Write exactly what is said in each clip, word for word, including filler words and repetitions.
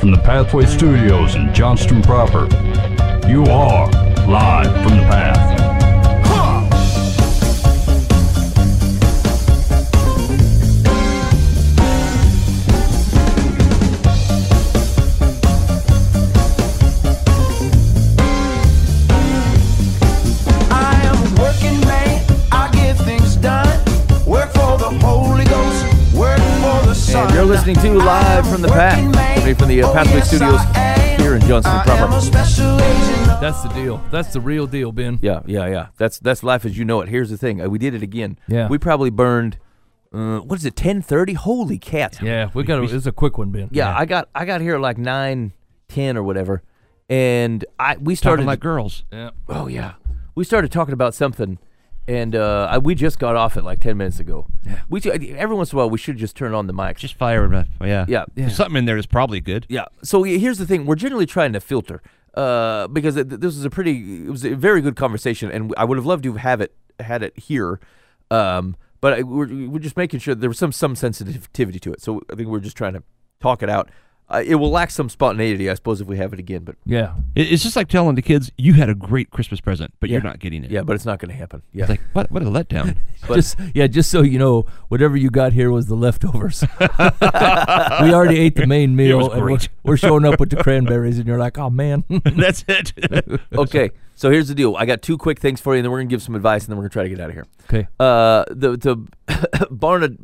From the Pathway Studios in Johnston proper, you are Live From The Path. Listening to Live From The Path, coming from the uh, Pathway Studios here in Johnston proper. That's the deal. That's the real deal, Ben. Yeah, yeah, yeah. That's that's life as you know it. Here's the thing. We did it again. Yeah. We probably burned, uh, what is it, ten thirty? Holy cat. Yeah, we got a, it was a quick one, Ben. Yeah, yeah, I got I got here at like nine, ten or whatever, and I we started. Talking like girls. Yeah. Oh, yeah. We started talking about something. And uh, I, we just got off it like ten minutes ago. Yeah. We every once in a while we should just turn on the mic. Just fire it up. Yeah. Yeah. Yeah. Something in there is probably good. Yeah. So here's the thing: we're generally trying to filter uh, because it, this was a pretty, it was a very good conversation, and I would have loved to have it had it here, um, but I, we're we're just making sure there was some some sensitivity to it. So I think we're just trying to talk it out. Uh, it will lack some spontaneity, I suppose, if we have it again. But yeah, it's just like telling the kids you had a great Christmas present, but yeah. You're not getting it. Yeah, but it's not going to happen. Yeah, it's like what? What a letdown. But, just yeah, just so you know, whatever you got here was the leftovers. We already ate the main meal, and we're, we're showing up with the cranberries, and you're like, oh man, that's it. Okay, so here's the deal. I got two quick things for you, and then we're going to give some advice, and then we're going to try to get out of here. Okay. Uh, the the Barna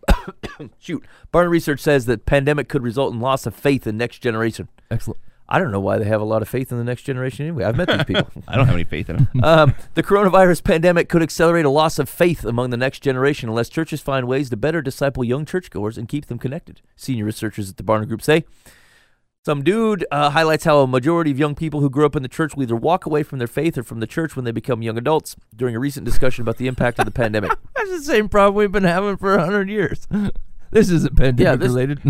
shoot Barna Research says that pandemic could result in loss of faith in next generation. Excellent. I don't know why they have a lot of faith in the next generation anyway. I've met these people. I don't have any faith in them. Um, the coronavirus pandemic could accelerate a loss of faith among the next generation unless churches find ways to better disciple young churchgoers and keep them connected, senior researchers at the Barna Group say. Some dude uh, highlights how a majority of young people who grew up in the church will either walk away from their faith or from the church when they become young adults during a recent discussion about the impact of the pandemic. That's the same problem we've been having for one hundred years. This isn't pandemic yeah, this, related.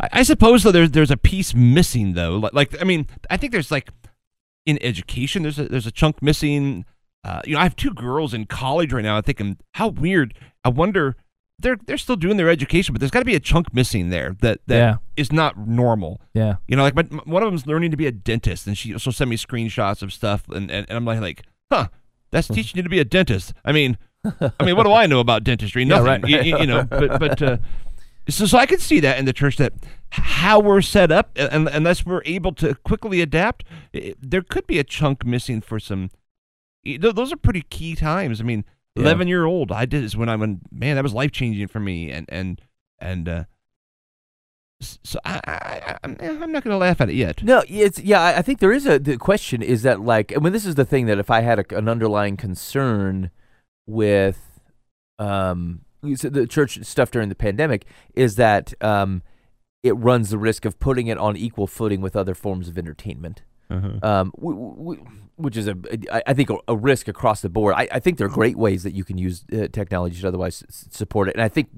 I, I suppose though there's there's a piece missing though. Like, like I mean, I think there's like in education there's a, there's a chunk missing. Uh, you know, I have two girls in college right now. I'm thinking how weird. I wonder they're they're still doing their education, but there's got to be a chunk missing there that that yeah. is not normal. Yeah, you know, like my, my, one of them's learning to be a dentist, and she she'll send me screenshots of stuff, and, and, and I'm like like, huh, that's teaching you to be a dentist. I mean, I mean, what do I know about dentistry? Nothing. Yeah, right. you, you, you know, but but. Uh, So, so I can see that in the church that how we're set up, and, unless we're able to quickly adapt, it, there could be a chunk missing for some. Those are pretty key times. I mean, yeah. eleven year old, I did this when I went. Man, that was life changing for me, and and and uh, so I, I, I'm, I'm not going to laugh at it yet. No, it's yeah. I think there is a the question is that like I mean this is the thing that if I had a, an underlying concern with um. the church stuff during the pandemic is that um, it runs the risk of putting it on equal footing with other forms of entertainment, uh-huh. um, we, we, which is, a, a, I think, a, a risk across the board. I, I think there are great ways that you can use uh, technology to otherwise s- support it. And I think,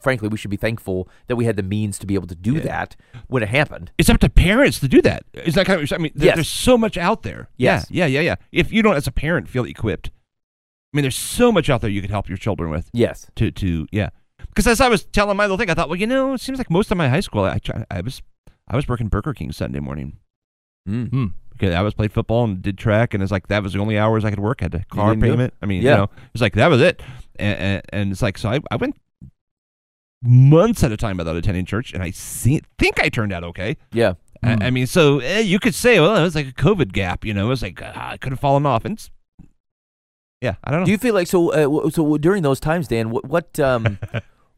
frankly, we should be thankful that we had the means to be able to do yeah. that when it happened. It's up to parents to do that. Is that kind of, I mean, there, yes. there's so much out there. Yes. Yeah, yeah, yeah, yeah. If you don't, as a parent, feel equipped. I mean, there's so much out there you could help your children with. Yes. To, to yeah. Because as I was telling my little thing, I thought, well, you know, it seems like most of my high school, I try, I was I was working Burger King Sunday morning. Mm-hmm. Because I was played football and did track, and it's like that was the only hours I could work. I had a car payment. I mean, yeah. you know, it's like that was it. And, and, and it's like, so I, I went months at a time without attending church, and I see, think I turned out okay. Yeah. I, mm. I mean, so eh, you could say, well, it was like a COVID gap, you know, it was like, ah, I could have fallen off. And it's, yeah, I don't know. Do you feel like so? Uh, so during those times, Dan, what? what um,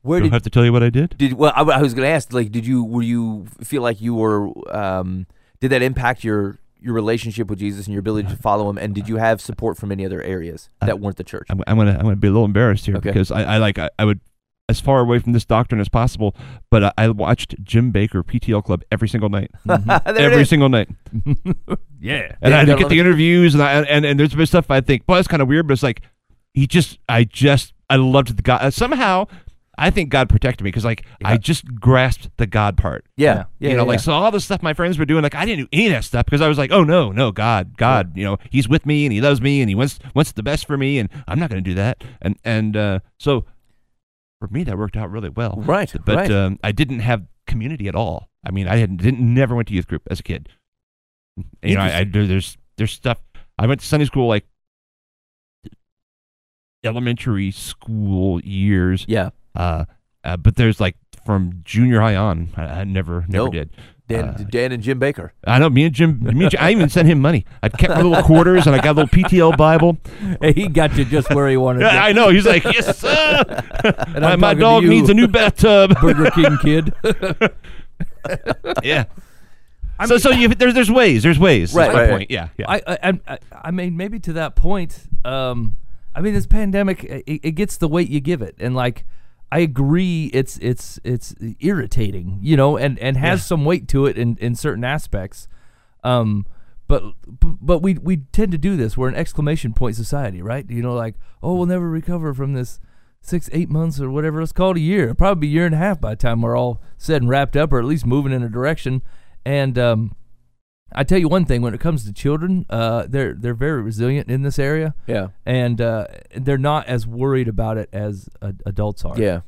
where did I have to tell you what I did? Did well? I, I was going to ask. Like, did you? Were you feel like you were? Um, did that impact your your relationship with Jesus and your ability to follow Him? And did you have support from any other areas that I, weren't the church? I'm, I'm gonna I'm gonna be a little embarrassed here okay. because I, I like I, I would as far away from this doctrine as possible. But I, I watched Jim Bakker P T L Club every single night. Mm-hmm. Every single night. Yeah, and yeah, I get the interviews, and I and, and there's been stuff I think, well, that's kind of weird, but it's like he just, I just, I loved the God. Somehow, I think God protected me because like yeah. I just grasped the God part. Yeah, yeah, you yeah, know, yeah. like so all the stuff my friends were doing, like I didn't do any of that stuff because I was like, oh no, no, God, God, yeah. you know, He's with me and He loves me and He wants wants the best for me, and I'm not going to do that, and and uh, so for me that worked out really well. Right, but right. Um, I didn't have community at all. I mean, I had didn't never went to youth group as a kid. You know, I, I there's there's stuff. I went to Sunday school like elementary school years. Yeah. Uh, uh but there's like from junior high on, I, I never never nope. did. Dan, uh, Dan and Jim Bakker. I know, me and Jim. Me and Jim I even sent him money. I kept my little quarters, and I got a little P T L Bible. Hey, he got you just where he wanted to. I know. He's like, yes, sir. And my my dog you, needs a new bathtub. Burger King kid. Yeah. I mean, so so you, there's there's ways. There's ways. Right. That's my right, point. Right. Yeah. yeah. I, I, I mean, maybe to that point, um, I mean, this pandemic, it, it gets the weight you give it. And, like, I agree it's it's it's irritating, you know, and, and has yeah. some weight to it in, in certain aspects. Um, but but we we tend to do this. We're an exclamation point society, right? You know, like, oh, we'll never recover from this six, eight months or whatever it's called, a year. It'll probably be a year and a half by the time we're all said and wrapped up, or at least moving in a direction. And um, I tell you one thing, when it comes to children, uh, they're they're very resilient in this area. Yeah. And uh, they're not as worried about it as uh, adults are. Yeah.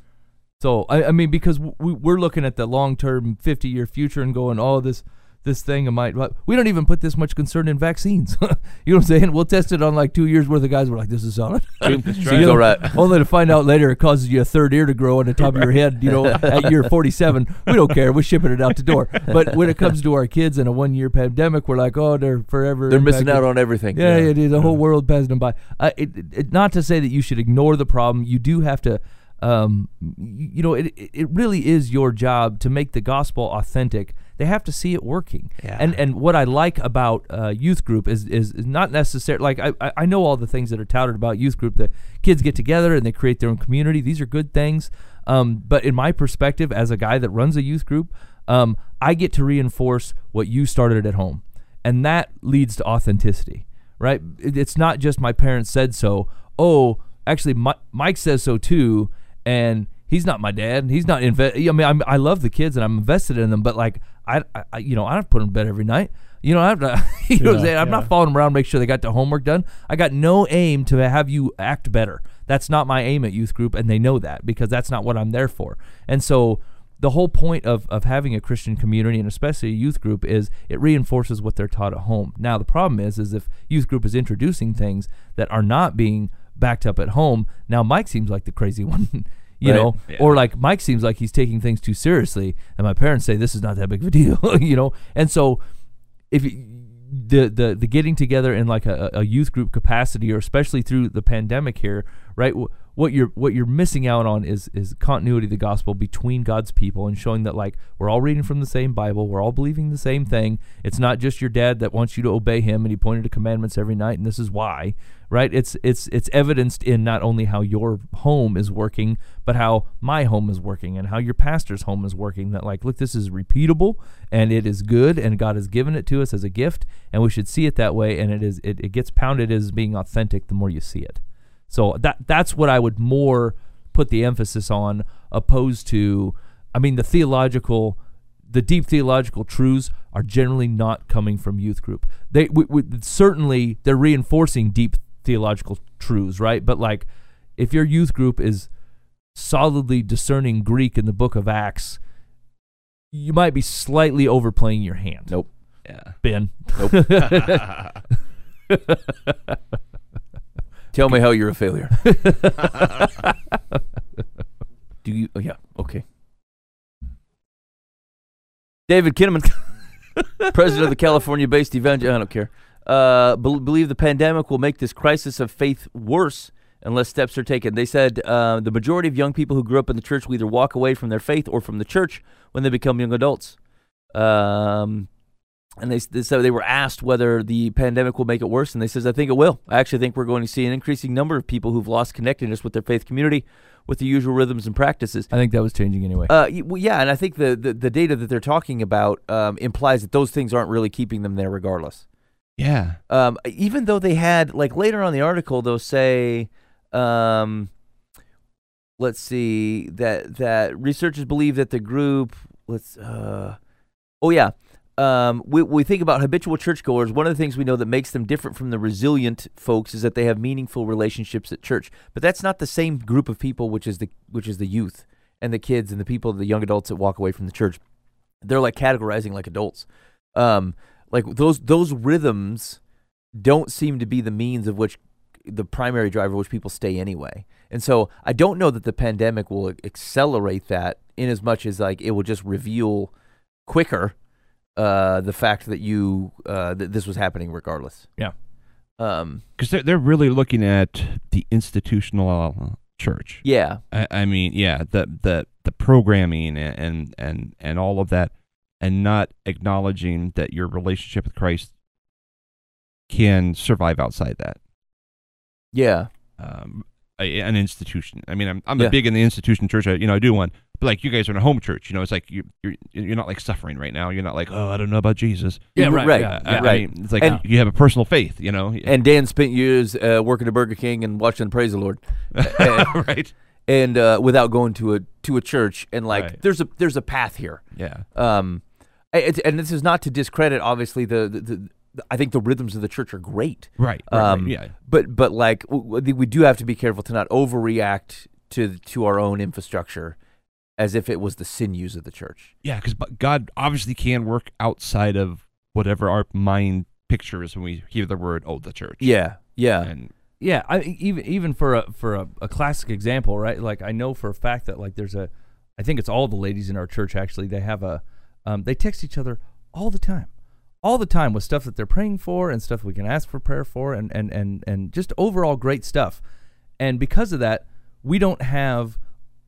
So, I, I mean, because we, we're looking at the long-term fifty-year future and going, oh, this this thing might... We don't even put this much concern in vaccines. You know what I'm saying? We'll test it on like two years' worth of guys. We're like, this is solid. That's so, you know, all right. Only to find out later it causes you a third ear to grow on the top of your head, you know, at year forty-seven. We don't care. We're shipping it out the door. But when it comes to our kids in a one-year pandemic, we're like, oh, they're forever... They're impacted. Missing out on everything. Yeah, yeah. yeah the whole world passing them by. Uh, it, it, not to say that you should ignore the problem. You do have to... Um, you know, it it really is your job to make the gospel authentic. They have to see it working. Yeah. And and what I like about uh, youth group is is, is not necessarily, like, I, I know all the things that are touted about youth group. The kids get together and they create their own community. These are good things. Um, but in my perspective, as a guy that runs a youth group, um, I get to reinforce what you started at home. And that leads to authenticity, right? It's not just my parents said so. Oh, actually, my, Mike says so too. And he's not my dad. And he's not invest. I mean, I'm, I love the kids and I'm invested in them. But like, I, I you know, I don't put them to bed every night. You know, I'm not, you yeah, know what I'm saying. I'm yeah. not following them around to make sure they got their homework done. I got no aim to have you act better. That's not my aim at youth group, and they know that because that's not what I'm there for. And so, the whole point of of having a Christian community and especially a youth group is it reinforces what they're taught at home. Now, the problem is, is if youth group is introducing things that are not being backed up at home. Now Mike seems like the crazy one, you right. know, yeah. or like Mike seems like he's taking things too seriously. And my parents say, this is not that big of a deal, you know? And so if you, the, the, the getting together in like a, a youth group capacity, or especially through the pandemic here, right. W- what you're, what you're missing out on is, is continuity of the gospel between God's people and showing that like, we're all reading from the same Bible. We're all believing the same thing. It's not just your dad that wants you to obey him. And he pointed to commandments every night. And this is why, right? It's it's it's evidenced in not only how your home is working, but how my home is working and how your pastor's home is working. That like, look, this is repeatable and it is good and God has given it to us as a gift and we should see it that way. And it is it, it gets pounded as being authentic the more you see it. So that that's what I would more put the emphasis on, opposed to, I mean, the theological, the deep theological truths are generally not coming from youth group. They we, we, certainly they're reinforcing deep theological truths, right? But like if your youth group is solidly discerning Greek in the book of Acts, you might be slightly overplaying your hand. Nope. Yeah. Ben. Nope. Tell me how you're a failure. Do you oh yeah, okay. David Kinnaman, president of the California-based Evangel I don't care. Uh, be- believe the pandemic will make this crisis of faith worse unless steps are taken. They said uh, the majority of young people who grew up in the church will either walk away from their faith or from the church when they become young adults. Um, and they, they so they were asked whether the pandemic will make it worse, and they says, I think it will. I actually think we're going to see an increasing number of people who've lost connectedness with their faith community with the usual rhythms and practices. I think that was changing anyway. Uh, well, yeah, and I think the, the, the data that they're talking about um, implies that those things aren't really keeping them there regardless. Yeah. Um, even though they had, like later on the article, they'll say, um, let's see, that that researchers believe that the group, let's, uh, oh yeah, um, we we think about habitual churchgoers. One of the things we know that makes them different from the resilient folks is that they have meaningful relationships at church. But that's not the same group of people, which is the which is the youth and the kids and the people, the young adults that walk away from the church. they're like categorizing like adults. Um, like those those rhythms don't seem to be the means of which the primary driver, which people stay anyway. And so I don't know that the pandemic will accelerate that in as much as like it will just reveal quicker uh, the fact that you uh, that this was happening regardless. Yeah. Because um, they're, they're really looking at the institutional church. Yeah. I, I mean, yeah, the, the, the programming and, and, and all of that, and not acknowledging that your relationship with Christ can survive outside that. Yeah. Um, a, an institution. I mean, I'm I'm yeah. big in the institution church. I, you know, I do one. But like you guys are in a home church. You know, it's like you you're, you're not like suffering right now. You're not like, oh, I don't know about Jesus. Yeah, right. Right. Yeah, yeah, I, right. I mean, it's like and, you have a personal faith. You know. And Dan spent years uh, working at Burger King and watching Praise the Lord. And, right. And uh, without going to a to a church and like right. there's a there's a path here. Yeah. Um, it's, and this is not to discredit obviously the the. the I think the rhythms of the church are great. Right. right um, right, yeah. But, but like, w- we do have to be careful to not overreact to to our own infrastructure as if it was the sinews of the church. Yeah, because God obviously can work outside of whatever our mind pictures when we hear the word, oh, the church. Yeah, yeah. And yeah, I, even even for a for a, a classic example, right? Like, I know for a fact that, like, there's a, I think it's all the ladies in our church, actually, they have a, um, they text each other all the time. all the time with stuff that they're praying for and stuff we can ask for prayer for and, and, and, and just overall great stuff. And because of that, we don't have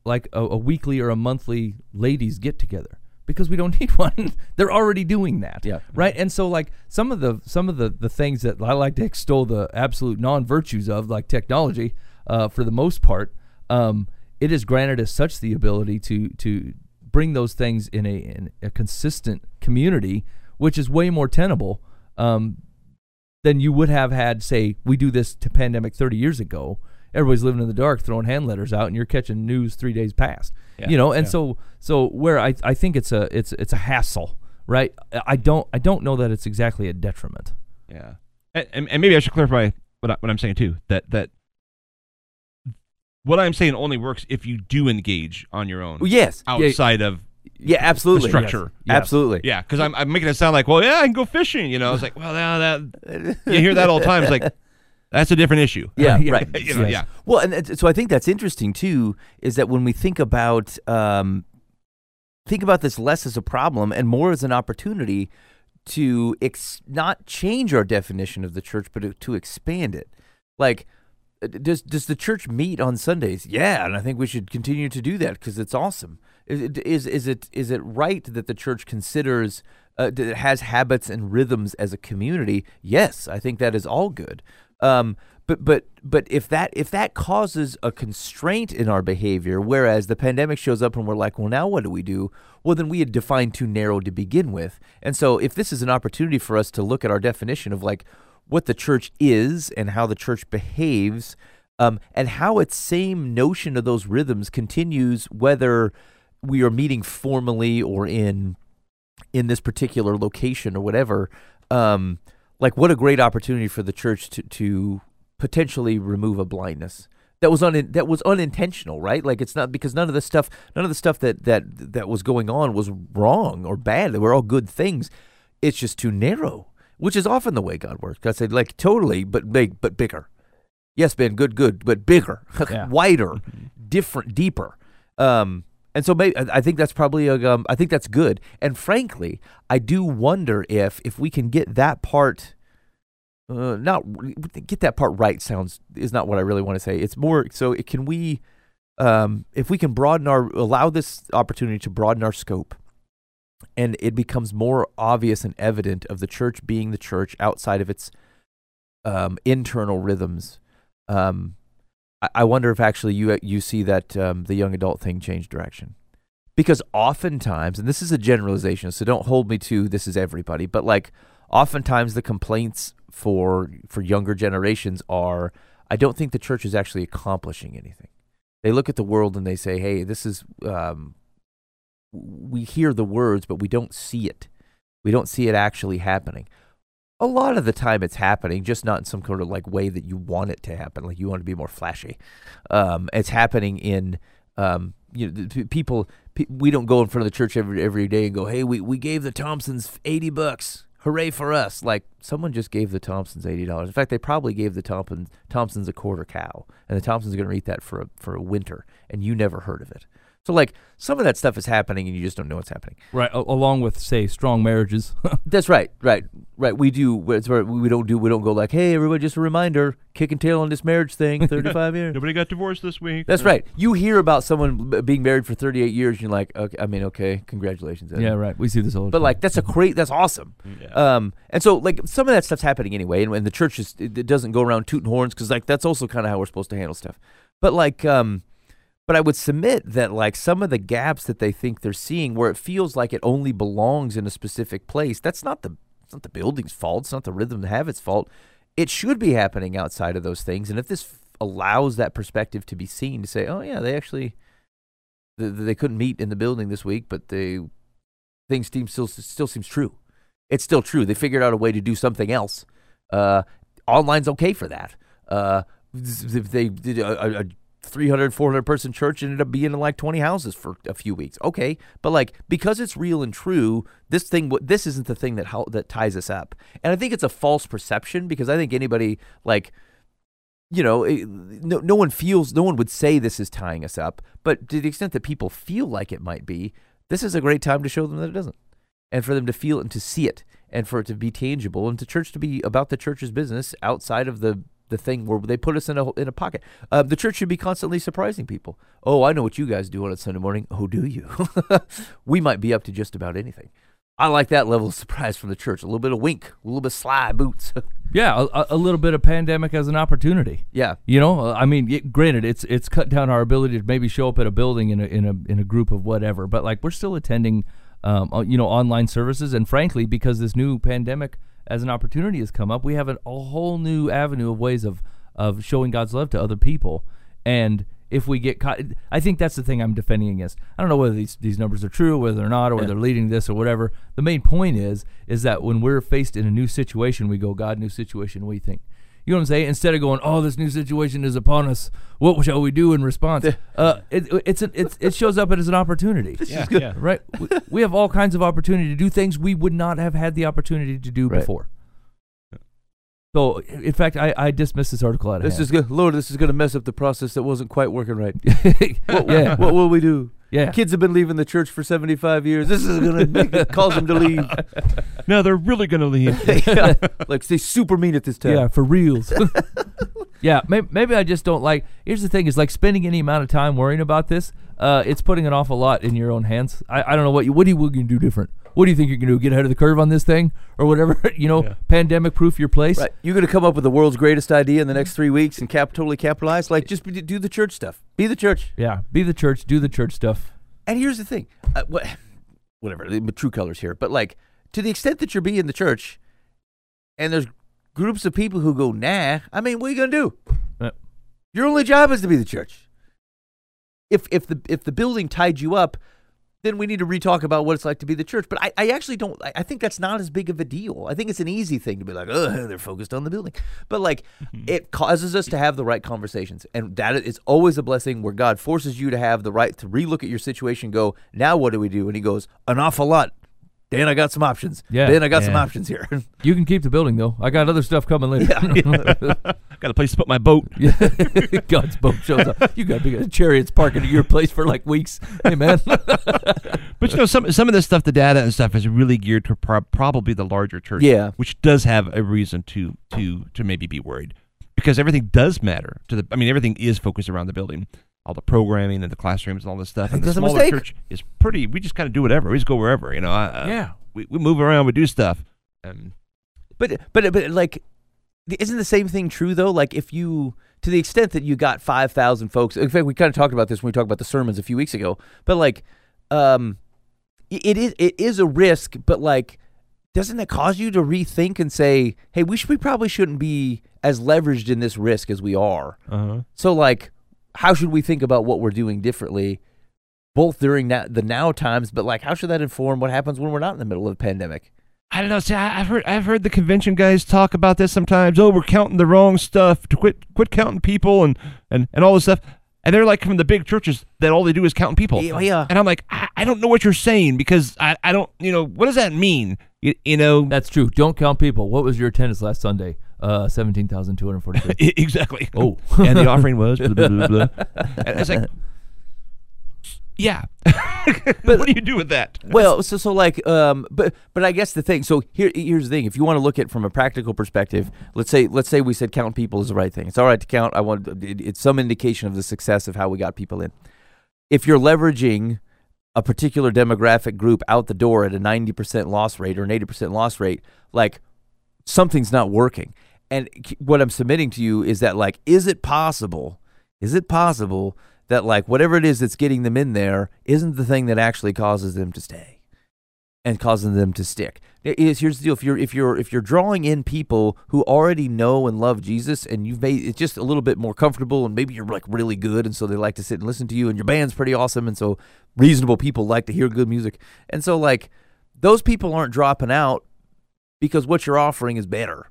like a, a weekly or a monthly ladies get together because we don't need one. They're already doing that. Yeah. Right. And so like some of the, some of the, the things that I like to extol the absolute non-virtues of, like technology, uh, for the most part, um, it has granted us such the ability to, to bring those things in a, in a consistent community, which is way more tenable um, than you would have had, say, we do this to pandemic thirty years ago. Everybody's living in the dark, throwing hand letters out, and you're catching news three days past. Yeah, you know, and yeah. so so where I, I think it's a it's it's a hassle, right? I don't I don't know that it's exactly a detriment. Yeah, and and maybe I should clarify what I, what I'm saying too. That that what I'm saying only works if you do engage on your own. Well, yes, outside yeah. of. Yeah, absolutely. The structure, yes. Yes. Absolutely. Yeah, because I'm I'm making it sound like, well, yeah, I can go fishing. You know, it's like, well, yeah, that you hear that all the time. It's like that's a different issue. Yeah, yeah. right. you know, yes. Yeah. Well, and so I think that's interesting too. Is that when we think about um, think about this less as a problem and more as an opportunity to ex- not change our definition of the church, but to expand it. Like, does does the church meet on Sundays? Yeah, and I think we should continue to do that because it's awesome. Is is it is it right that the church considers uh, that it has habits and rhythms as a community? Yes, I think that is all good. Um, but but but if that if that causes a constraint in our behavior, whereas the pandemic shows up and we're like, well, now what do we do? Well, then we had defined too narrow to begin with. And so, if this is an opportunity for us to look at our definition of like what the church is and how the church behaves, um, and how its same notion of those rhythms continues whether we are meeting formally or in in this particular location or whatever, um, like what a great opportunity for the church to, to potentially remove a blindness. That was un, that was unintentional, right? Like it's not because none of the stuff none of the stuff that, that, that was going on was wrong or bad. They were all good things. It's just too narrow, which is often the way God works. God said, like, totally, but big, but bigger. Yes, Ben, good, good, but bigger, yeah. wider, different, deeper. Um And so maybe, I think that's probably a, um, I think that's good. And frankly, I do wonder if if we can get that part, uh, not get that part right. Sounds is not what I really want to say. It's more so. It, can we, um, if we can broaden our allow this opportunity to broaden our scope, and it becomes more obvious and evident of the church being the church outside of its um, internal rhythms. Um, I wonder if actually you you see that um, the young adult thing change direction, because oftentimes, and this is a generalization, so don't hold me to this is everybody, but like oftentimes the complaints for for younger generations are, I don't think the church is actually accomplishing anything. They look at the world and they say, hey, this is um, we hear the words, but we don't see it. We don't see it actually happening. A lot of the time it's happening, just not in some kind of like way that you want it to happen. Like you want it to be more flashy. Um, it's happening in um, you know, the, people. we don't go in front of the church every every day and go, hey, we, we gave the Thompsons eighty bucks. Hooray for us. Like, someone just gave the Thompsons eighty dollars. In fact, they probably gave the Thompsons, Thompsons a quarter cow, and the Thompsons are going to eat that for a, for a winter, and you never heard of it. So, like, some of that stuff is happening, and you just don't know what's happening. Right, o- along with, say, strong marriages. That's right, right, right. We do, it's right, we don't do, we don't go like, hey, everybody, just a reminder, kicking tail on this marriage thing, thirty-five years. Nobody got divorced this week. That's yeah. right. You hear about someone b- being married for thirty-eight years, and you're like, okay, I mean, okay, congratulations. Eddie. Yeah, right, we see this all the time. But, like, that's a great, that's awesome. Yeah. Um, and so, like, some of that stuff's happening anyway, and, and the church is, it, it doesn't go around tooting horns, because, like, that's also kind of how we're supposed to handle stuff. But, like, um... But I would submit that, like, some of the gaps that they think they're seeing, where it feels like it only belongs in a specific place, that's not the it's not the building's fault. It's not the Rhythm and Habit's fault. It should be happening outside of those things. And if this f- allows that perspective to be seen, to say, oh yeah, they actually they, they couldn't meet in the building this week, but they things seem still still seems true. It's still true. They figured out a way to do something else. Uh, online's okay for that. Uh, they did a. a three hundred, four hundred person church ended up being in like twenty houses for a few weeks. Okay, but like, because it's real and true, this thing, this isn't the thing that that ties us up. And I think it's a false perception, because I think anybody, like, you know, no, no one feels, no one would say this is tying us up, but to the extent that people feel like it might be, this is a great time to show them that it doesn't. And for them to feel it and to see it, and for it to be tangible, and to church to be about the church's business outside of the the thing where they put us in a in a pocket. Uh, the church should be constantly surprising people. Oh, I know what you guys do on a Sunday morning. Oh, do you? We might be up to just about anything. I like that level of surprise from the church. A little bit of wink, a little bit of sly boots. Yeah, a, a little bit of pandemic as an opportunity. Yeah. You know, I mean, it, granted, it's it's cut down our ability to maybe show up at a building in a, in a, in a group of whatever, but like, we're still attending, um, you know, online services. And frankly, because this new pandemic as an opportunity has come up, we have an, a whole new avenue of ways of of showing God's love to other people. And if we get caught, I think that's the thing I'm defending against. I don't know whether these, these numbers are true, whether they're not, or whether yeah. they're leading this or whatever. The main point is, is that when we're faced in a new situation, we go, God, new situation, what do you think? You know what I'm saying? Instead of going, oh, this new situation is upon us, what shall we do in response? Uh, it, it's, a, it's it shows up as an opportunity. Yeah, yeah. Right? We, we have all kinds of opportunity to do things we would not have had the opportunity to do right. before. So, in fact, I, I dismissed this article out of this hand. Is good. Lord, this is going to mess up the process that wasn't quite working right. what, yeah. what will we do? Yeah, kids have been leaving the church for seventy-five years. This is going to make it cause them to leave. No, they're really going to leave. yeah. Like, they super mean at this time. Yeah, for reals. yeah, may- maybe I just don't like... Here's the thing, is like spending any amount of time worrying about this, uh, it's putting an awful lot in your own hands. I, I don't know what you... What are you going to do different? What do you think you're going to do? Get ahead of the curve on this thing? Or whatever, you know, yeah. pandemic-proof your place? Right. You're going to come up with the world's greatest idea in the next three weeks and cap- totally capitalize? Like, just be, do the church stuff. Be the church. Yeah, be the church, do the church stuff. And here's the thing. Uh, wh- whatever, the true colors here. But, like, to the extent that you're being the church and there's groups of people who go, nah, I mean, what are you going to do? Uh, your only job is to be the church. If if the if the building tied you up, then we need to re-talk about what it's like to be the church. But I, I actually don't, I, I think that's not as big of a deal. I think it's an easy thing to be like, oh, they're focused on the building. But like, it causes us to have the right conversations. And that is always a blessing, where God forces you to have the right to relook at your situation and go, now what do we do? And he goes, an awful lot. Dan, I got some options. Yeah, Dan, I got yeah. some options here. You can keep the building, though. I got other stuff coming later. Yeah, yeah. Got a place to put my boat. Yeah. God's boat shows up. You got big chariots parking at your place for like weeks. Hey, man. But you know, some some of this stuff, the data and stuff, is really geared to pro- probably the larger church, yeah. which does have a reason to to to maybe be worried, because everything does matter. To the, I mean, everything is focused around the building. All the programming and the classrooms and all this stuff. And the smaller church is pretty, we just kind of do whatever. We just go wherever, you know. Uh, yeah. We, we move around, we do stuff. Um, but, but, but like, isn't the same thing true, though? Like, if you, to the extent that you got five thousand folks, in fact, we kind of talked about this when we talked about the sermons a few weeks ago, but like, um, it is it is a risk, but like, doesn't that cause you to rethink and say, hey, we, should, we probably shouldn't be as leveraged in this risk as we are. Uh-huh. So like, how should we think about what we're doing differently, both during that, the now times, but like, how should that inform what happens when we're not in the middle of a pandemic? I don't know. See, I, I've heard I've heard the convention guys talk about this sometimes. Oh, we're counting the wrong stuff. To quit quit counting people and, and, and all this stuff. And they're like from the big churches that all they do is count people. Yeah, yeah. And I'm like, I, I don't know what you're saying because I, I don't, you know, what does that mean? You, you know? That's true. Don't count people. What was your attendance last Sunday? Uh, seventeen thousand two hundred forty-three. Exactly. Oh. And the offering was blah, blah, blah, blah. And it's like, yeah. But what do you do with that? Well, so so like, um, but but I guess the thing. So here here's the thing. If you want to look at it from a practical perspective, let's say let's say we said count people is the right thing. It's all right to count. I want it, it's some indication of the success of how we got people in. If you're leveraging a particular demographic group out the door at a ninety percent loss rate or an eighty percent loss rate, like something's not working. And what I'm submitting to you is that like, is it possible? Is it possible? That like whatever it is that's getting them in there isn't the thing that actually causes them to stay and causes them to stick. Is, here's the deal: if you're if you're if you're drawing in people who already know and love Jesus, and you've made it just a little bit more comfortable, and maybe you're like really good, and so they like to sit and listen to you, and your band's pretty awesome, and so reasonable people like to hear good music, and so like those people aren't dropping out because what you're offering is better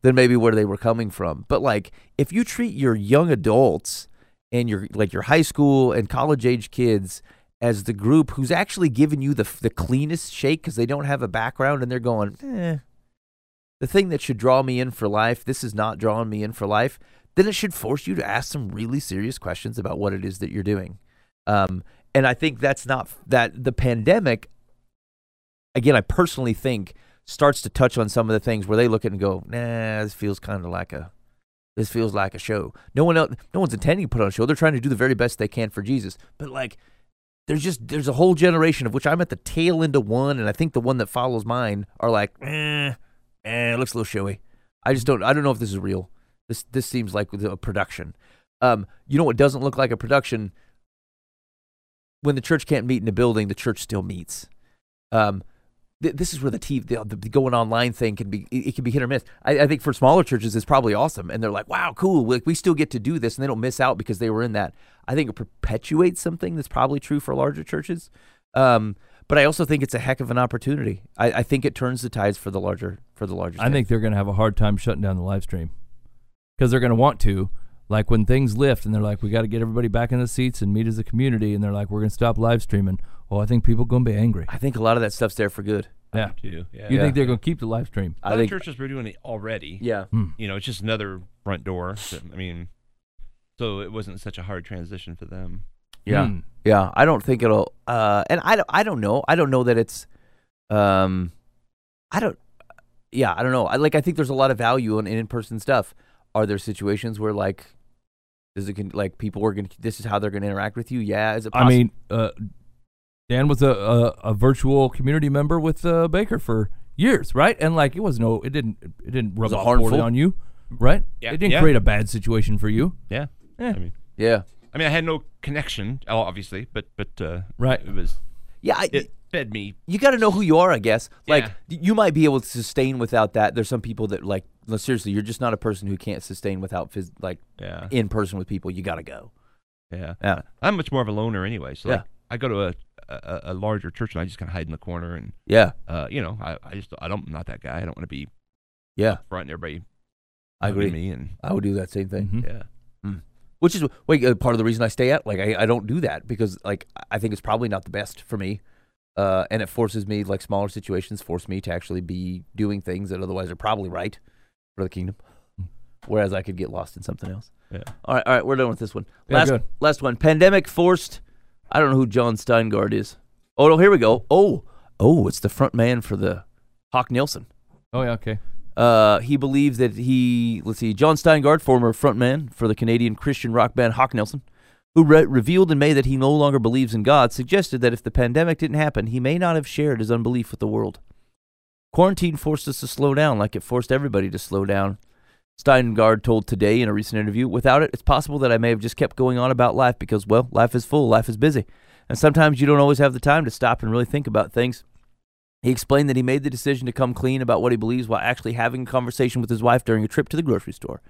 than maybe where they were coming from. But like if you treat your young adults and your like your high school and college age kids as the group who's actually giving you the the cleanest shake because they don't have a background and they're going, eh, the thing that should draw me in for life, this is not drawing me in for life, then it should force you to ask some really serious questions about what it is that you're doing. Um, and I think that's not that the pandemic, again, I personally think starts to touch on some of the things where they look at it and go, nah, this feels kind of like a, This feels like a show. No one else, no one's intending to put on a show. They're trying to do the very best they can for Jesus. But like, there's just there's a whole generation of which I'm at the tail end of one, and I think the one that follows mine are like, eh, eh, it looks a little showy. I just don't. I don't know if this is real. This this seems like a production. Um, you know what doesn't look like a production? When the church can't meet in a building, the church still meets. Um. This is where the T V, the, the going online thing can be, it can be hit or miss. I, I think for smaller churches, it's probably awesome. And they're like, wow, cool. We, we still get to do this. And they don't miss out because they were in that. I think it perpetuates something that's probably true for larger churches. Um, but I also think it's a heck of an opportunity. I, I think it turns the tides for the larger, for the larger. I tides. think they're going to have a hard time shutting down the live stream because they're going to want to. Like when things lift and they're like, we got to get everybody back in the seats and meet as a community. And they're like, we're going to stop live streaming. Well, I think people are going to be angry. I think a lot of that stuff's there for good. Yeah. I do too. Yeah. You yeah. think they're going to keep the live stream? I think churches were doing it already. Yeah. Mm. You know, it's just another front door. So, I mean, so it wasn't such a hard transition for them. Yeah. Mm. Yeah. I don't think it'll, uh, and I don't, I don't know. I don't know that it's, um, I don't, yeah, I don't know. I like, I think there's a lot of value in, in in-person stuff. Are there situations where like, Is it like people are going? This is how they're going to interact with you. Yeah, is it possible? I mean, uh, Dan was a, a a virtual community member with uh, Bakker for years, right? And like, it was no, it didn't, it didn't rub hard on you, right? Yeah, it didn't yeah. create a bad situation for you. Yeah, yeah. I mean, yeah. I mean, I had no connection, obviously, but but uh, right, it was yeah. I, it, Fed me. You got to know who you are, I guess. Like, yeah. you might be able to sustain without that. There's some people that, like, no, seriously, you're just not a person who can't sustain without, phys- like, yeah. in person with people. You got to go. Yeah. yeah. I'm much more of a loner anyway. So, yeah. like, I go to a, a a larger church and I just kind of hide in the corner. And, yeah. Uh, you know, I, I just, I don't, I'm not that guy. I don't want to be yeah. front and everybody. I agree. Me and, I would do that same thing. Mm-hmm. Yeah. Mm. Which is wait, uh, part of the reason I stay out. Like, I, I don't do that because, like, I think it's probably not the best for me. Uh, and it forces me, like smaller situations force me to actually be doing things that otherwise are probably right for the kingdom, whereas I could get lost in something else. Yeah. All right, all right, we're done with this one. Yeah, last, good. last one. Pandemic forced. I don't know who John Steingard is. Oh no, here we go. Oh, oh, it's the front man for the Hawk Nelson. Oh yeah, okay. Uh, he believes that he. Let's see, John Steingard, former frontman for the Canadian Christian rock band Hawk Nelson, who re- revealed in May that he no longer believes in God, suggested that if the pandemic didn't happen, he may not have shared his unbelief with the world. Quarantine forced us to slow down like it forced everybody to slow down. Steingard told Today in a recent interview, without it, it's possible that I may have just kept going on about life because, well, life is full, life is busy. And sometimes you don't always have the time to stop and really think about things. He explained that he made the decision to come clean about what he believes while actually having a conversation with his wife during a trip to the grocery store.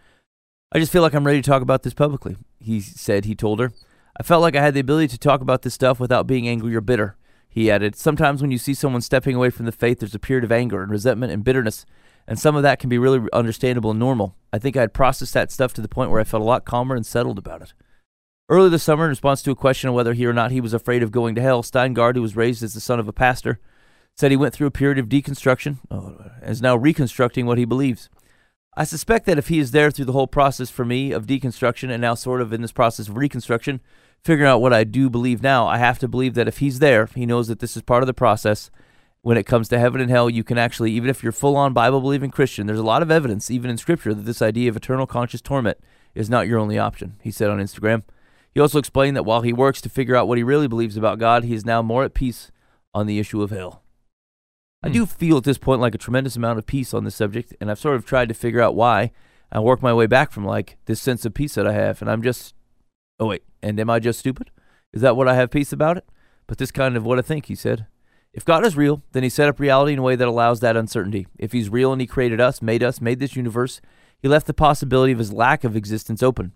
I just feel like I'm ready to talk about this publicly, he said. He told her, I felt like I had the ability to talk about this stuff without being angry or bitter. He added, sometimes when you see someone stepping away from the faith, there's a period of anger and resentment and bitterness, and some of that can be really understandable and normal. I think I had processed that stuff to the point where I felt a lot calmer and settled about it. Early this summer, in response to a question on whether he or not he was afraid of going to hell, Steingard, who was raised as the son of a pastor, said he went through a period of deconstruction uh, and is now reconstructing what he believes. I suspect that if he is there through the whole process for me of deconstruction and now sort of in this process of reconstruction, figuring out what I do believe now, I have to believe that if he's there, he knows that this is part of the process. When it comes to heaven and hell, you can actually, even if you're full-on Bible-believing Christian, there's a lot of evidence, even in Scripture, that this idea of eternal conscious torment is not your only option, he said on Instagram. He also explained that while he works to figure out what he really believes about God, he is now more at peace on the issue of hell. I do feel at this point like a tremendous amount of peace on this subject, and I've sort of tried to figure out why. I work my way back from like this sense of peace that I have, and I'm just, oh wait, and am I just stupid? Is that what I have peace about it? But this kind of what I think, he said. If God is real, then he set up reality in a way that allows that uncertainty. If he's real and he created us, made us, made this universe, he left the possibility of his lack of existence open.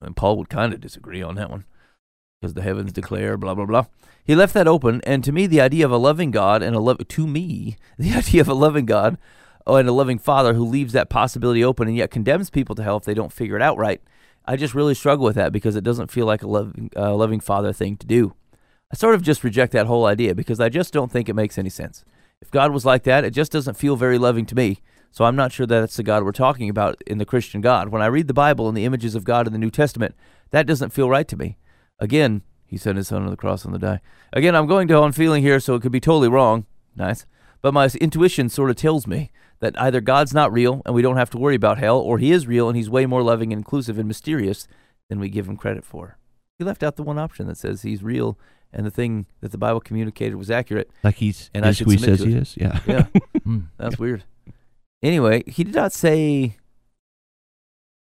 And Paul would kind of disagree on that one. Because the heavens declare, blah, blah, blah. He left that open, and to me, the idea of a loving God and a lo- to me, the idea of a loving God oh, and a loving Father who leaves that possibility open and yet condemns people to hell if they don't figure it out right, I just really struggle with that because it doesn't feel like a loving, uh, loving Father thing to do. I sort of just reject that whole idea because I just don't think it makes any sense. If God was like that, it just doesn't feel very loving to me, so I'm not sure that it's the God we're talking about in the Christian God. When I read the Bible and the images of God in the New Testament, that doesn't feel right to me. Again, he sent his son on the cross on the die. Again, I'm going to on feeling here, so it could be totally wrong. Nice. But my intuition sort of tells me that either God's not real and we don't have to worry about hell, or he is real and he's way more loving and inclusive and mysterious than we give him credit for. He left out the one option that says he's real and the thing that the Bible communicated was accurate. Like he's, and I should submit to it. He is. Yeah. Yeah. Mm, that's yeah. weird. Anyway, he did not say,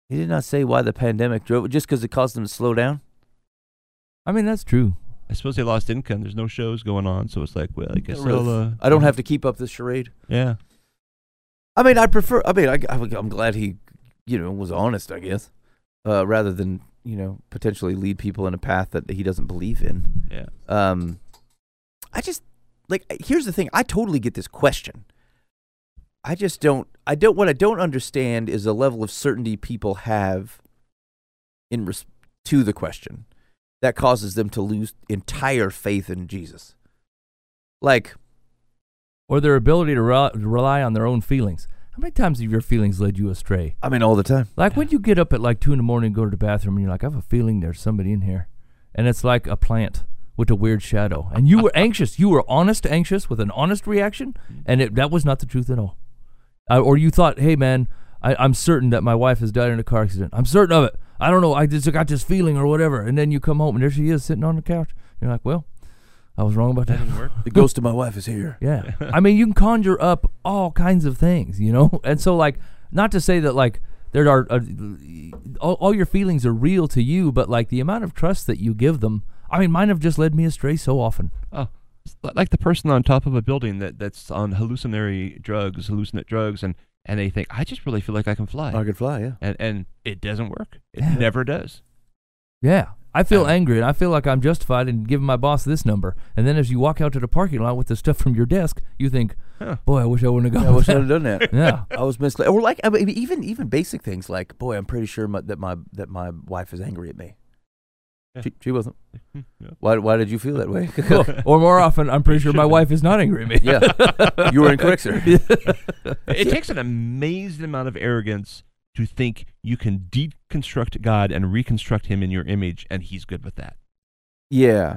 he did not say why the pandemic drove it, just because it caused them to slow down. I mean, that's true. I suppose they lost income. There's no shows going on, so it's like, well, I guess I'll, uh, I don't have to keep up this charade. Yeah. I mean, I prefer, I mean, I, I'm glad he, you know, was honest, I guess, uh, rather than, you know, potentially lead people in a path that he doesn't believe in. Yeah. Um, I just, like, here's the thing. I totally get this question. I just don't, I don't, what I don't understand is the level of certainty people have in res- to the question. That causes them to lose entire faith in Jesus. Like, or their ability to re- rely on their own feelings. How many times have your feelings led you astray? I mean, all the time. Like yeah. when you get up at like two in the morning and go to the bathroom and you're like, I have a feeling there's somebody in here. And it's like a plant with a weird shadow. And you were anxious. You were honest, anxious with an honest reaction. And it, that was not the truth at all. Uh, or you thought, hey man, I, I'm certain that my wife has died in a car accident. I'm certain of it. I don't know, I just got this feeling or whatever. And then you come home and there she is sitting on the couch. You're like, well, I was wrong about that. That didn't work. The ghost of my wife is here. Yeah. I mean, you can conjure up all kinds of things, you know? And so, like, not to say that, like, there are, uh, all, all your feelings are real to you, but, like, the amount of trust that you give them, I mean, mine have just led me astray so often. Oh, it's like the person on top of a building that, that's on hallucinatory drugs, hallucinant drugs, and And they think, I just really feel like I can fly. I can fly, yeah. And and it doesn't work. It yeah. never does. Yeah. I feel um, angry, and I feel like I'm justified in giving my boss this number. And then as you walk out to the parking lot with the stuff from your desk, you think, huh. boy, I wish I wouldn't have gone. I wish I would have done that. Yeah. I was misled. Or like, I mean, even even basic things like, boy, I'm pretty sure my, that my that my wife is angry at me. Yeah. She, she wasn't. Yeah. Why Why did you feel that way? Cool. Or more often, I'm pretty sure my wife is not angry at me. Yeah. You were incorrect, sir. It takes an amazing amount of arrogance to think you can deconstruct God and reconstruct him in your image, and he's good with that. Yeah.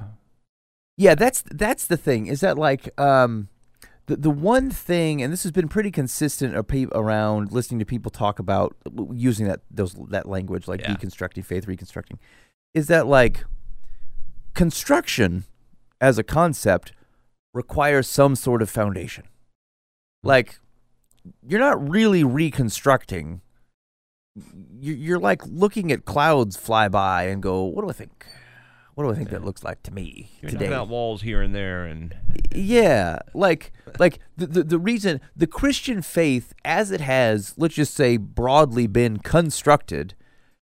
Yeah, that's that's the thing, is that like um, the, the one thing, and this has been pretty consistent around listening to people talk about using that those that language, like yeah. deconstructing faith, reconstructing, is that like construction as a concept requires some sort of foundation. Like you're not really reconstructing. You're like looking at clouds fly by and go, what do I think? What do I think yeah. that looks like to me you're today? You're knocking out walls here and there. and Yeah. Like like the, the, the reason the Christian faith as it has, let's just say broadly been constructed,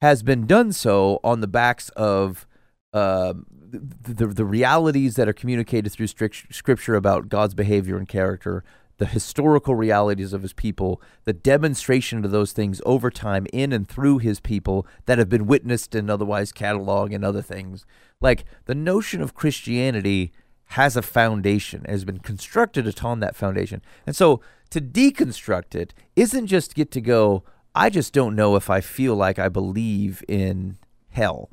has been done so on the backs of uh, the, the the realities that are communicated through strict scripture about God's behavior and character, the historical realities of his people, the demonstration of those things over time in and through his people that have been witnessed and otherwise cataloged and other things. Like, the notion of Christianity has a foundation, has been constructed upon that foundation. And so to deconstruct it isn't just get to go, I just don't know if I feel like I believe in hell.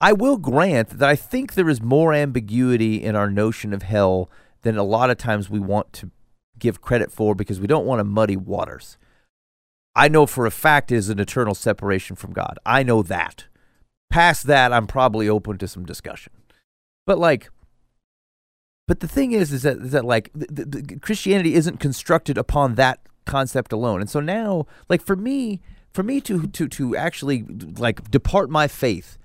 I will grant that I think there is more ambiguity in our notion of hell than a lot of times we want to give credit for, because we don't want to muddy waters. I know for a fact it is an eternal separation from God. I know that. Past that, I'm probably open to some discussion. But like, but the thing is, is that, is that like the, the, Christianity isn't constructed upon that concept alone. And so now, like for me, for me to to to actually like depart my faith,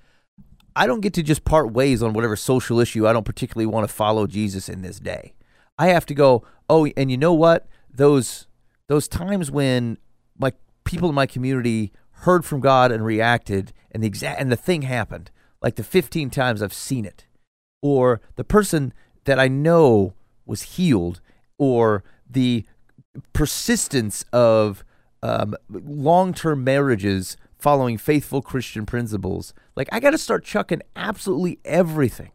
I don't get to just part ways on whatever social issue I don't particularly want to follow Jesus in this day. I have to go, oh, and you know what? Those those times when like people in my community heard from God and reacted, and the exact and the thing happened, like the fifteen times I've seen it, or the person that I know was healed, or the persistence of um, long-term marriages following faithful Christian principles. Like, I got to start chucking absolutely everything,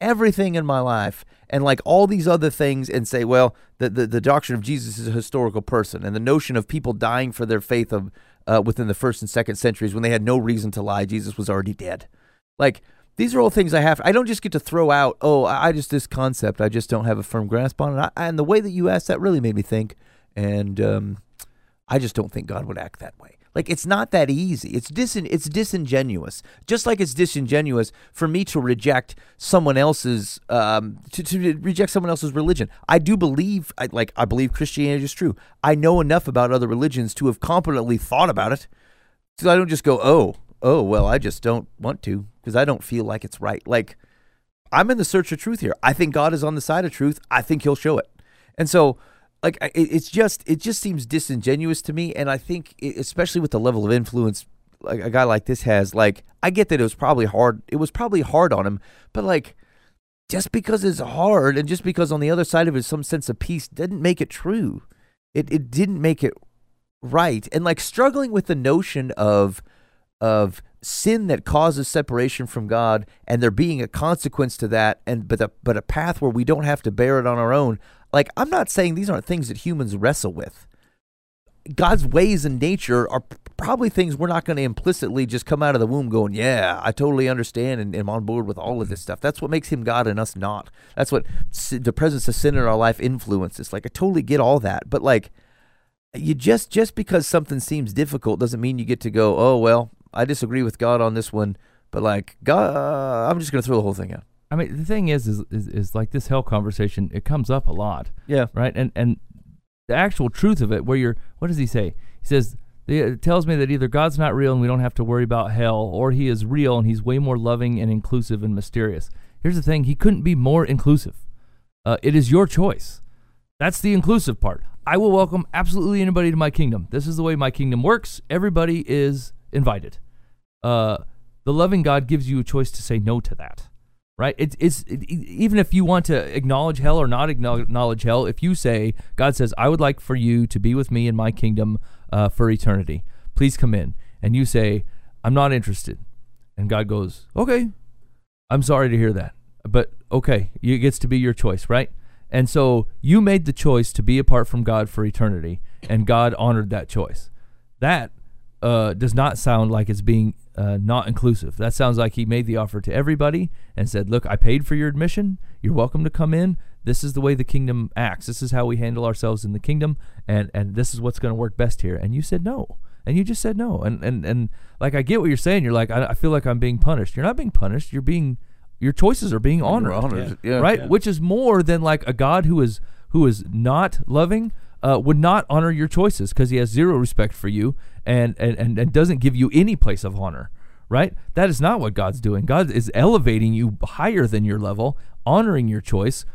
everything in my life, and like all these other things, and say, well, the the, the doctrine of Jesus is a historical person, and the notion of people dying for their faith of uh, within the first and second centuries when they had no reason to lie, Jesus was already dead. Like, these are all things I have. I don't just get to throw out, oh, I just, this concept, I just don't have a firm grasp on it. And the way that you asked that really made me think, and um, I just don't think God would act that way. Like, it's not that easy. It's disin- it's disingenuous. Just like it's disingenuous for me to reject someone else's um, to, to reject someone else's religion. I do believe, I, like, I believe Christianity is true. I know enough about other religions to have competently thought about it, so I don't just go, oh, oh, well, I just don't want to because I don't feel like it's right. Like, I'm in the search of truth here. I think God is on the side of truth. I think He'll show it, and so. Like, it's just, it just seems disingenuous to me, and I think, especially with the level of influence like a guy like this has, like, I get that it was probably hard, it was probably hard on him, but like, just because it's hard, and just because on the other side of it is some sense of peace, didn't make it true. It it didn't make it right, and like struggling with the notion of of sin that causes separation from God, and there being a consequence to that, and but the, but a path where we don't have to bear it on our own. Like, I'm not saying these aren't things that humans wrestle with. God's ways and nature are probably things we're not going to implicitly just come out of the womb going, yeah, I totally understand and am on board with all of this stuff. That's what makes Him God and us not. That's what the presence of sin in our life influences. Like, I totally get all that. But, like, you just just because something seems difficult doesn't mean you get to go, oh, well, I disagree with God on this one, but, like, God, uh, I'm just going to throw the whole thing out. I mean, the thing is, is, is, is like this hell conversation, it comes up a lot. Yeah. Right? And and the actual truth of it, where you're, what does he say? He says, it tells me that either God's not real and we don't have to worry about hell, or He is real and He's way more loving and inclusive and mysterious. Here's the thing, He couldn't be more inclusive. Uh, it is your choice. That's the inclusive part. I will welcome absolutely anybody to my kingdom. This is the way my kingdom works. Everybody is invited. Uh, the loving God gives you a choice to say no to that. Right? It, it's it, even if you want to acknowledge hell or not acknowledge hell, if you say, God says, I would like for you to be with me in my kingdom uh, for eternity. Please come in. And you say, I'm not interested. And God goes, okay, I'm sorry to hear that. But okay, it gets to be your choice, right? And so you made the choice to be apart from God for eternity, and God honored that choice. That uh, does not sound like it's being Uh, not inclusive. That sounds like He made the offer to everybody and said, look, I paid for your admission. You're welcome to come in. This is the way the kingdom acts. This is how we handle ourselves in the kingdom, and, and this is what's going to work best here. And you said no. And you just said no. And and and like, I get what you're saying. You're like, I, I feel like I'm being punished. You're not being punished. You're being, your choices are being honored. honored. Yeah. Yeah. Right? Yeah. Which is more than like a God who is who is not loving Uh, would not honor your choices because He has zero respect for you and, and, and, and doesn't give you any place of honor, right? That is not what God's doing. God is elevating you higher than your level, honoring your choice,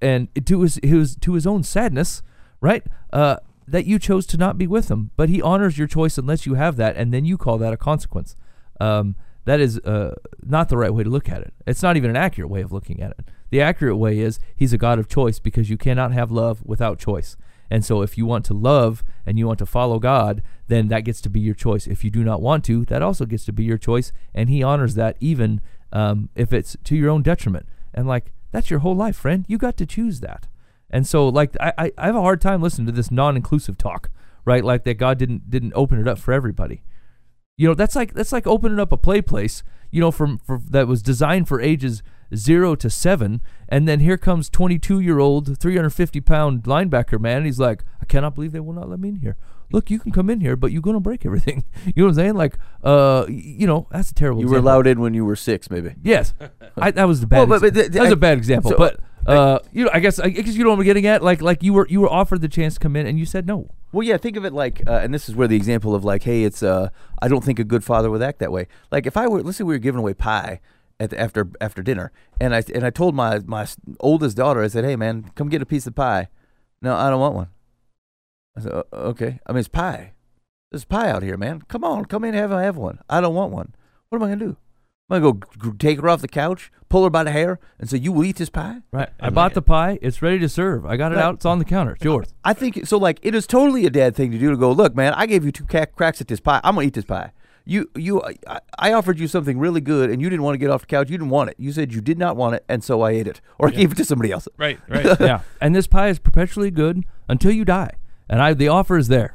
and to his, his, to his own sadness, right, uh, that you chose to not be with Him. But He honors your choice unless you have that, and then you call that a consequence. Um, that is uh, not the right way to look at it. It's not even an accurate way of looking at it. The accurate way is He's a God of choice because you cannot have love without choice. And so if you want to love and you want to follow God, then that gets to be your choice. If you do not want to, that also gets to be your choice. And he honors that, even um, if it's to your own detriment. And like, that's your whole life, friend. You got to choose that. And so like, I, I, I have a hard time listening to this non-inclusive talk, right? Like that God didn't didn't open it up for everybody. You know, that's like that's like opening up a play place, you know, from for, that was designed for ages zero to seven, and then here comes twenty-two-year-old, three hundred fifty pound linebacker man, and he's like, I cannot believe they will not let me in here. Look, you can come in here, but you're going to break everything. You know what I'm saying? Like, uh, you know, that's a terrible example. You were allowed in when you were six, maybe. Yes. I, that was the bad well, but, but th- th- That was I, a bad example. So, but, uh, I, you know, I guess I guess you know what I'm getting at? Like, like you were you were offered the chance to come in, and you said no. Well, yeah, think of it like, uh, and this is where the example of like, hey, it's, uh, I don't think a good father would act that way. Like, if I were, let's say we were giving away pie at the, after after dinner, and I and I told my, my oldest daughter, I said, hey, man, come get a piece of pie. No, I don't want one. I said, okay. I mean, it's pie. There's pie out here, man. Come on, come in, have have one. I don't want one. What am I going to do? I'm going to go take her off the couch, pull her by the hair, and say, you will eat this pie? Right. I and bought like, the pie. It's ready to serve. I got it right. out. It's on the counter. It's yours. I think, so like, it is totally a dad thing to do to go, look, man, I gave you two cracks at this pie. I'm going to eat this pie. You, you, I, I offered you something really good, and you didn't want to get off the couch. You didn't want it. You said you did not want it, and so I ate it. Or yeah. gave it to somebody else. Right, right. Yeah. And this pie is perpetually good until you die. And I, the offer is there.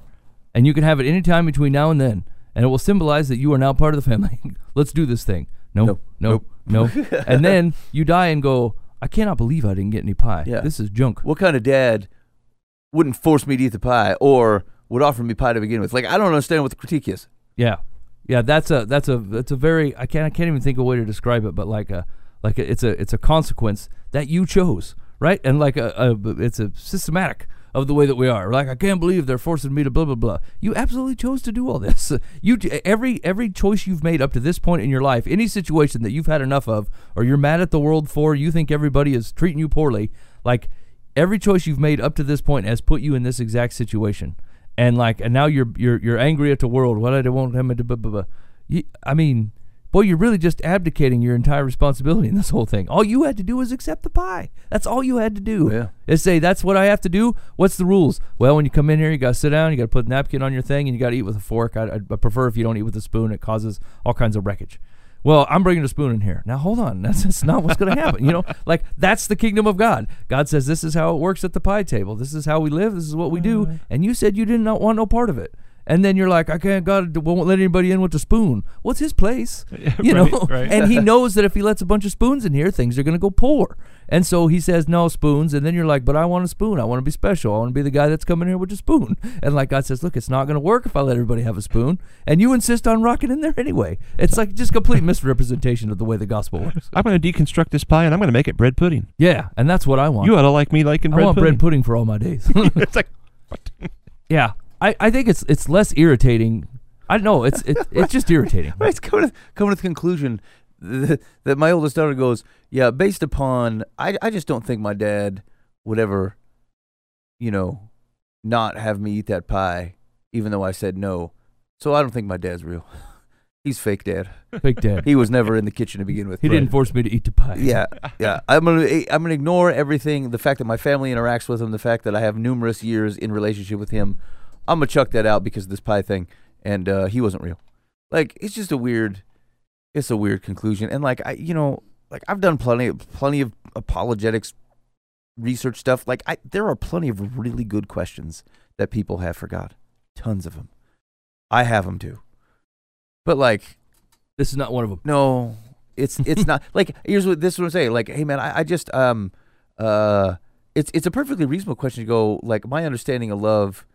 And you can have it any time between now and then. And it will symbolize that you are now part of the family. Let's do this thing. No, nope, nope, nope. nope. And then you die and go, I cannot believe I didn't get any pie. Yeah. This is junk. What kind of dad wouldn't force me to eat the pie or would offer me pie to begin with? Like, I don't understand what the critique is. Yeah. Yeah, that's a that's a that's a very I can't I can't even think of a way to describe it, but like a like a, it's a it's a consequence that you chose, right? And like a, a it's a systematic of the way that we are. Like, I can't believe they're forcing me to blah, blah, blah. You absolutely chose to do all this. You every every choice you've made up to this point in your life, any situation that you've had enough of, or you're mad at the world for, you think everybody is treating you poorly, like, every choice you've made up to this point has put you in this exact situation. And like, and now you're you're you're angry at the world. What I don't want him to blah, blah, blah. You, I mean, boy, you're really just abdicating your entire responsibility in this whole thing. All you had to do was accept the pie. That's all you had to do. Yeah. Is say, that's what I have to do? What's the rules? Well, when you come in here, you got to sit down, you got to put a napkin on your thing, and you got to eat with a fork. I, I prefer if you don't eat with a spoon. It causes all kinds of wreckage. Well, I'm bringing a spoon in here. Now, hold on. That's, that's not what's going to happen. You know, like, that's the kingdom of God. God says this is how it works at the pie table. This is how we live. This is what we do. And you said you did not want no part of it. And then you're like, I can't, God won't let anybody in with a spoon. Well, it's his place, you know? Right, right. And he knows that if he lets a bunch of spoons in here, things are going to go poor. And so he says, no spoons. And then you're like, but I want a spoon. I want to be special. I want to be the guy that's coming here with a spoon. And like, God says, look, it's not going to work if I let everybody have a spoon. And you insist on rocking in there anyway. It's like just complete misrepresentation of the way the gospel works. I'm going to deconstruct this pie, and I'm going to make it bread pudding. Yeah, and that's what I want. You ought to like me liking bread pudding. I want bread pudding for all my days. It's like, what? Yeah. I, I think it's it's less irritating. I don't know. It's it, it's just irritating. Right, it's coming to, coming to the conclusion that, that my oldest daughter goes, yeah, based upon, I, I just don't think my dad would ever, you know, not have me eat that pie, even though I said no. So I don't think my dad's real. He's fake dad. Fake dad. He was never in the kitchen to begin with. He right. didn't force me to eat the pie. Yeah, yeah. I'm gonna, I'm gonna ignore everything. The fact that my family interacts with him. The fact that I have numerous years in relationship with him. I'm going to chuck that out because of this pie thing, and uh, he wasn't real. Like, it's just a weird, it's a weird conclusion. And, like, I, you know, like, I've done plenty of, plenty of apologetics research stuff. Like, I, there are plenty of really good questions that people have for God. Tons of them. I have them, too. But, like... This is not one of them. No, it's it's not. Like, here's what this is what I'm saying. Like, hey, man, I, I just, um, uh, it's it's a perfectly reasonable question to go, like, my understanding of love...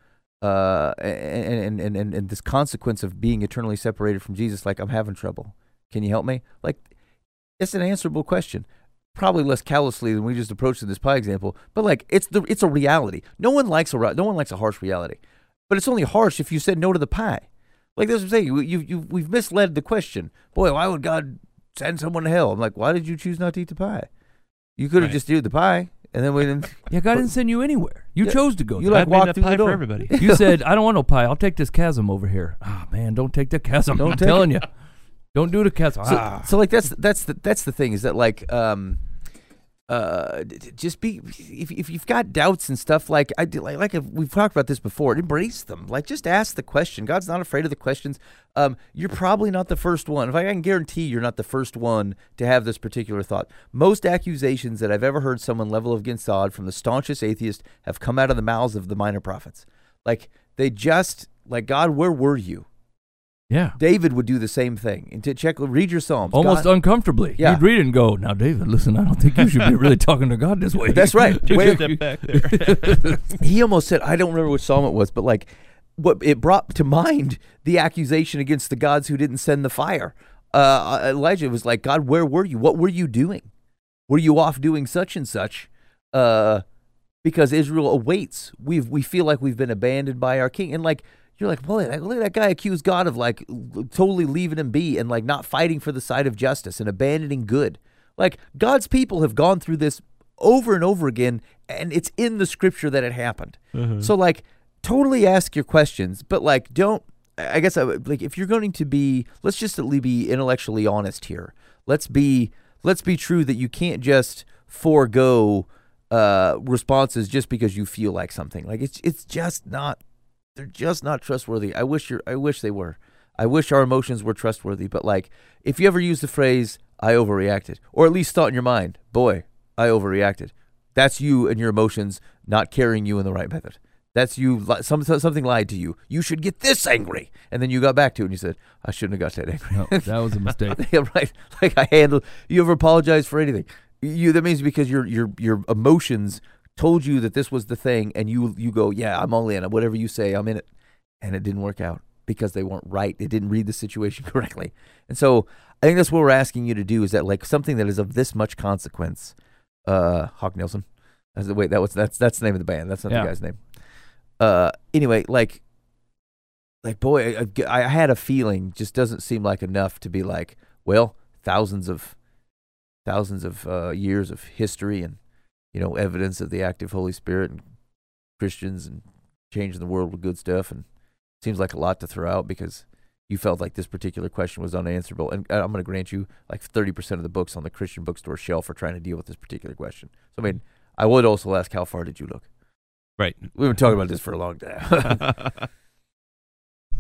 Uh, and, and, and, and this consequence of being eternally separated from Jesus, like, I'm having trouble. Can you help me? Like, it's an answerable question. Probably less callously than we just approached in this pie example, but like, it's the it's a reality. No one likes a no one likes a harsh reality, but it's only harsh if you said no to the pie. Like, that's what I'm saying. You you, you we've misled the question. Boy, why would God send someone to hell? I'm like, why did you choose not to eat the pie? You could have right. just eaten the pie. And then we didn't. Yeah, God didn't send you anywhere. You yeah, chose to go. You like walked through the door. For everybody. You said, "I don't want no pie. I'll take this chasm over here." Ah, oh, man, don't take the chasm. Don't I'm take telling it. you, don't do the chasm. So, ah. so like that's that's the that's the thing is that like um, Uh, just be, if if you've got doubts and stuff, like I like, like we've talked about this before, embrace them. Like, just ask the question. God's not afraid of the questions. Um, you're probably not the first one. In fact, I can guarantee you're not the first one to have this particular thought. Most accusations that I've ever heard someone level against God from the staunchest atheist have come out of the mouths of the minor prophets. Like, they just, like, God, where were you? Yeah, David would do the same thing. And to check, read your Psalms. Almost God, uncomfortably. Yeah. He'd read it and go, now, David, listen, I don't think you should be really talking to God this way. That's right. Wait, step back there. He almost said, I don't remember which Psalm it was, but like, what it brought to mind the accusation against the gods who didn't send the fire. Uh, Elijah was like, God, where were you? What were you doing? Were you off doing such and such? Uh, because Israel awaits. We've, we feel like we've been abandoned by our king. And like, you're like, well, look at that guy accused God of like totally leaving him be and like not fighting for the side of justice and abandoning good. Like, God's people have gone through this over and over again, and it's in the scripture that it happened. Mm-hmm. So like, totally ask your questions, but like, don't, I guess I would, like, if you're going to be, let's just at least be intellectually honest here. Let's be, let's be true that you can't just forego uh, responses just because you feel like something. Like, it's it's just not. They're just not trustworthy. I wish you're, I wish they were. I wish our emotions were trustworthy. But like, if you ever use the phrase, I overreacted, or at least thought in your mind, boy, I overreacted, that's you and your emotions not carrying you in the right method. That's you, some, something lied to you. You should get this angry. And then you got back to it and you said, I shouldn't have got that angry. No, that was a mistake. Yeah, right. Like, I handled, you ever apologize for anything. You, that means because your your your emotions told you that this was the thing, and you you go, yeah, I'm all in. Whatever you say, I'm in it. And it didn't work out because they weren't right. They didn't read the situation correctly. And so I think that's what we're asking you to do, is that like something that is of this much consequence. Uh, Hawk Nelson. That's the, wait, that was that's that's the name of the band. That's not yeah. the guy's name. Uh, anyway, like, like boy, I, I had a feeling. Just doesn't seem like enough to be like, well, thousands of thousands of uh, years of history and, you know, evidence of the active Holy Spirit and Christians and changing the world with good stuff, and it seems like a lot to throw out because you felt like this particular question was unanswerable. And I'm going to grant you, like, thirty percent of the books on the Christian bookstore shelf are trying to deal with this particular question. So, I mean, I would also ask, how far did you look? Right. We've been talking about this for a long time.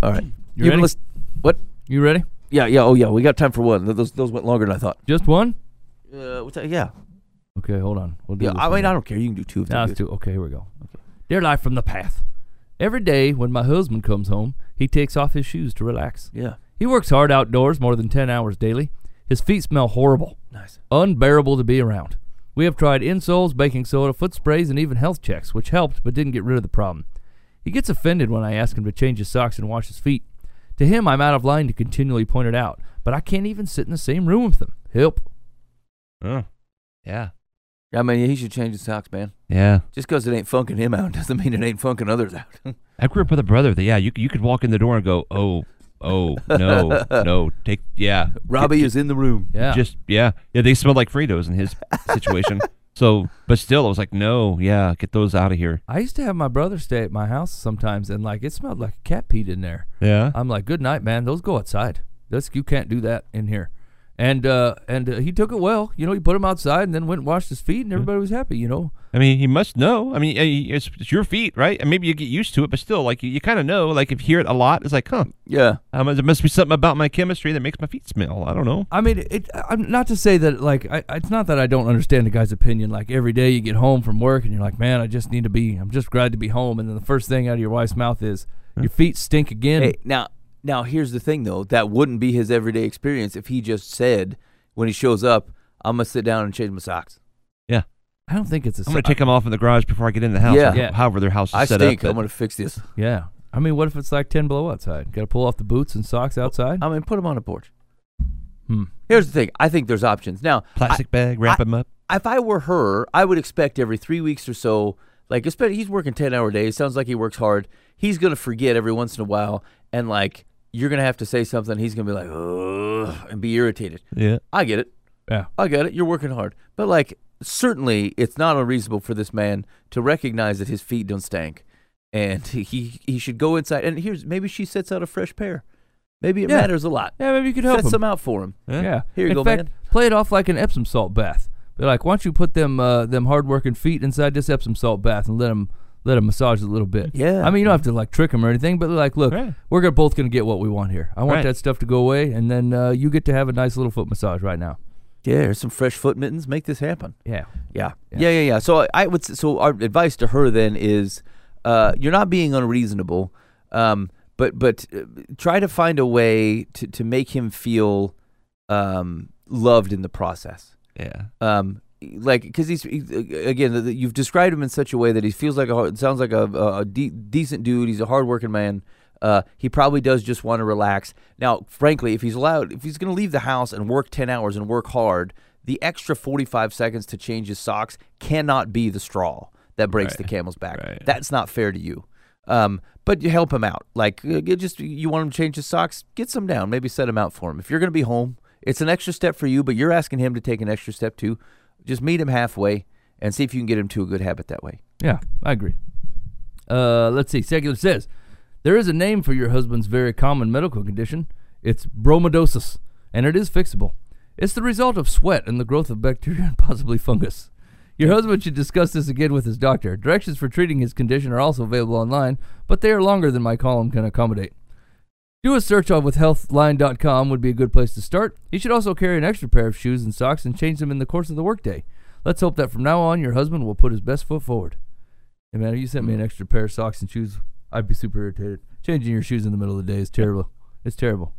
All right. You, you ready? List- what? You ready? Yeah, yeah. Oh, yeah. We got time for one. Those those went longer than I thought. Just one? Uh, what's that? Yeah. Okay, hold on. We'll do yeah, I mean, I don't care. You can do two if no, you two. Okay, here we go. Okay. Dear Life from the Path. Every day when my husband comes home, he takes off his shoes to relax. Yeah. He works hard outdoors more than ten hours daily. His feet smell horrible. Nice. Unbearable to be around. We have tried insoles, baking soda, foot sprays, and even health checks, which helped but didn't get rid of the problem. He gets offended when I ask him to change his socks and wash his feet. To him, I'm out of line to continually point it out, but I can't even sit in the same room with him. Help. Uh, yeah. I mean, he should change his socks, man. Yeah. Just because it ain't funking him out doesn't mean it ain't funking others out. I grew up with a brother that, yeah, you, you could walk in the door and go, oh, oh, no, no, take, yeah. Robbie get, is in the room. Yeah. Just, yeah. Yeah, they smelled like Fritos in his situation. So, but still, I was like, no, yeah, get those out of here. I used to have my brother stay at my house sometimes, and, like, it smelled like a cat peed in there. Yeah. I'm like, good night, man. Those go outside. Those, you can't do that in here. And uh, and uh, he took it well. You know, he put him outside and then went and washed his feet, and everybody was happy, you know. I mean, he must know. I mean, it's, it's your feet, right? And maybe you get used to it, but still, like, you, you kind of know. Like, if you hear it a lot, it's like, huh. Yeah. Um, there must be something about my chemistry that makes my feet smell. I don't know. I mean, it. I'm not to say that, like, I, it's not that I don't understand the guy's opinion. Like, every day you get home from work, and you're like, man, I just need to be, I'm just glad to be home. And then the first thing out of your wife's mouth is, huh? Your feet stink again. Hey, now. Now, here's the thing, though. That wouldn't be his everyday experience if he just said, when he shows up, I'm going to sit down and change my socks. Yeah. I don't think it's a I'm going to take them off in the garage before I get in the house. Yeah. yeah. However their house is I set stink. up. I stink. I'm going to fix this. Yeah. I mean, what if it's like ten below outside? Got to pull off the boots and socks outside? I mean, put them on a porch. Hmm. Here's the thing. I think there's options. Now, plastic I, bag, wrap I, them up. If I were her, I would expect every three weeks or so, like, especially he's working ten-hour days. Sounds like he works hard. He's going to forget every once in a while, and, like, you're going to have to say something. He's going to be like, ugh, and be irritated. Yeah. I get it. Yeah. I get it. You're working hard. But, like, certainly it's not unreasonable for this man to recognize that his feet don't stink. And he he should go inside. And here's, maybe she sets out a fresh pair. Maybe it yeah. matters a lot. Yeah, maybe you could help Set him. Set some out for him. Yeah. yeah. Here you in go, fact, man. Play it off like an Epsom salt bath. They're like, why don't you put them uh, them hard-working feet inside this Epsom salt bath and let them let them massage a little bit. Yeah. I mean, you don't have to, like, trick them or anything, but they're like, look, right. we're gonna, both going to get what we want here. I want right. that stuff to go away, and then uh, you get to have a nice little foot massage right now. Yeah, there's some fresh foot mittens. Make this happen. Yeah. Yeah. Yeah, yeah, yeah. yeah. So I would. So our advice to her then is uh, you're not being unreasonable, um, but but try to find a way to, to make him feel um, loved in the process. Yeah. Um, like, because he's he, again, you've described him in such a way that he feels like a sounds like a, a de- decent dude. He's a hardworking man. Uh, he probably does just want to relax. Now, frankly, if he's allowed, if he's going to leave the house and work ten hours and work hard, the extra forty-five seconds to change his socks cannot be the straw that breaks right. the camel's back. Right. That's not fair to you. Um, but you help him out. Like, just you want him to change his socks, get some down. Maybe set him out for him. If you're going to be home, it's an extra step for you, but you're asking him to take an extra step too. Just meet him halfway and see if you can get him to a good habit that way. Yeah, I agree. Uh, let's see. Secular says, there is a name for your husband's very common medical condition. It's bromodosis, and it is fixable. It's the result of sweat and the growth of bacteria and possibly fungus. Your husband should discuss this again with his doctor. Directions for treating his condition are also available online, but they are longer than my column can accommodate. Do a search on with healthline dot com would be a good place to start. You should also carry an extra pair of shoes and socks and change them in the course of the workday. Let's hope that from now on your husband will put his best foot forward. Hey man, if you sent me an extra pair of socks and shoes, I'd be super irritated. Changing your shoes in the middle of the day is terrible. It's terrible.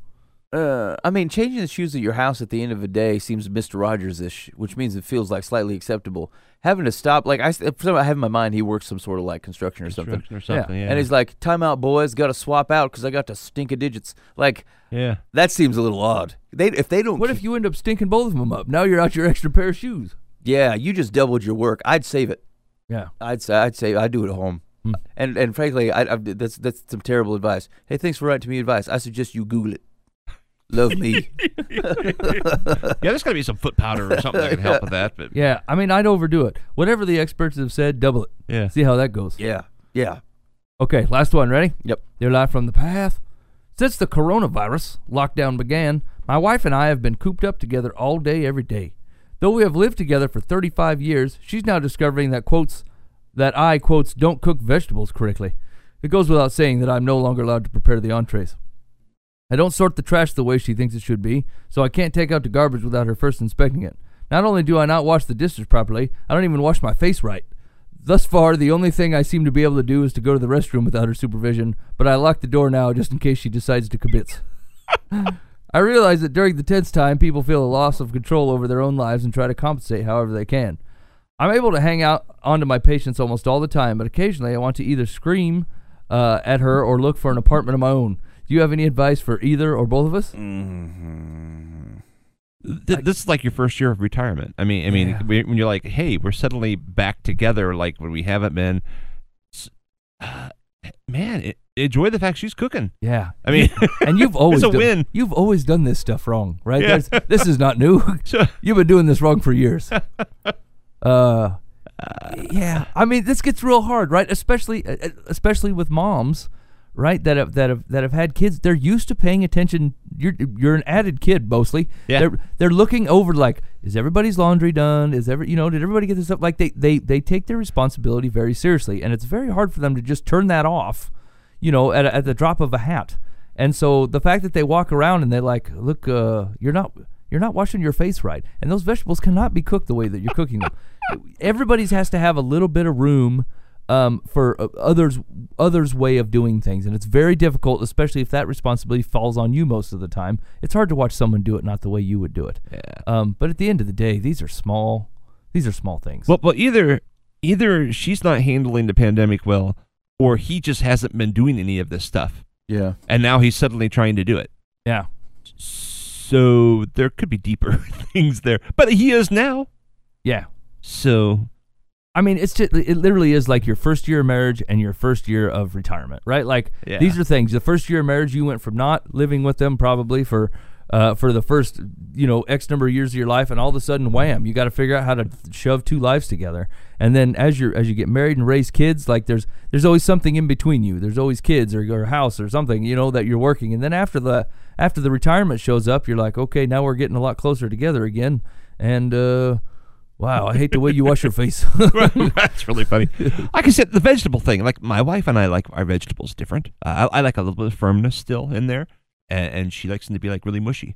Uh, I mean, changing the shoes at your house at the end of the day seems Mister Rogers-ish, which means it feels like slightly acceptable. Having to stop, like, I, I have in my mind he works some sort of, like, construction or construction something. or something, yeah. yeah. And he's like, time out, boys, got to swap out because I got to stink of digits. Like, yeah. that seems a little odd. They If they don't... What keep... if you end up stinking both of them up? Now you're out your extra pair of shoes. Yeah, you just doubled your work. I'd save it. Yeah. I'd, I'd save I'd do it at home. Hmm. And and frankly, I, I, that's that's some terrible advice. Hey, thanks for writing to me advice. I suggest you Google it. Love me. yeah, there's got to be some foot powder or something that can help with that. But yeah, I mean, I'd overdo it. Whatever the experts have said, double it. Yeah. See how that goes. Yeah, yeah. Okay, last one. Ready? Yep. They're live from the path. Since the coronavirus lockdown began, my wife and I have been cooped up together all day, every day. Though we have lived together for thirty-five years, she's now discovering that, quotes, that I, quotes, don't cook vegetables correctly. It goes without saying that I'm no longer allowed to prepare the entrees. I don't sort the trash the way she thinks it should be, so I can't take out the garbage without her first inspecting it. Not only do I not wash the dishes properly, I don't even wash my face right. Thus far, the only thing I seem to be able to do is to go to the restroom without her supervision, but I lock the door now just in case she decides to kibitz. I realize that during the tense time, people feel a loss of control over their own lives and try to compensate however they can. I'm able to hang out onto my patients almost all the time, but occasionally I want to either scream uh, at her or look for an apartment of my own. Do you have any advice for either or both of us? Mm-hmm. Th- I, this is like your first year of retirement. I mean, I mean, yeah. when you're like, hey, we're suddenly back together like when we haven't been. Uh, man, it, enjoy the fact she's cooking. Yeah. I mean. And you've always, it's a done, win. You've always done this stuff wrong, right? Yeah. This is not new. You've been doing this wrong for years. Uh, yeah, I mean, this gets real hard, right? Especially, especially with moms, right? That have that have that have had kids. They're used to paying attention. You're you're an added kid mostly. Yeah. They're they're looking over like, is everybody's laundry done? Is every you know did everybody get this up? Like they they they take their responsibility very seriously, and it's very hard for them to just turn that off, you know, at at the drop of a hat. And so the fact that they walk around and they're like, look, uh, you're not. You're not washing your face right. And those vegetables cannot be cooked the way that you're cooking them. Everybody's has to have a little bit of room um, for uh, others' others' way of doing things. And it's very difficult, especially if that responsibility falls on you most of the time. It's hard to watch someone do it not the way you would do it. Yeah. Um, but at the end of the day, these are small these are small things. Well, well either, either she's not handling the pandemic well, or he just hasn't been doing any of this stuff. Yeah. And now he's suddenly trying to do it. Yeah. So So there could be deeper things there, but he is now. Yeah. So, I mean, it's just, it literally is like your first year of marriage and your first year of retirement, right? Like yeah. these are things. The first year of marriage, you went from not living with them probably for, uh, for the first you know X number of years of your life, and all of a sudden, wham! You got to figure out how to shove two lives together. And then as you as you get married and raise kids, like there's there's always something in between you. There's always kids or your house or something you know that you're working. And then after the After the retirement shows up, you're like, okay, now we're getting a lot closer together again, and uh, Wow, I hate the way you wash your face. That's really funny. I can say the vegetable thing. Like, my wife and I like our vegetables different. Uh, I, I like a little bit of firmness still in there, and, and she likes them to be, like, really mushy.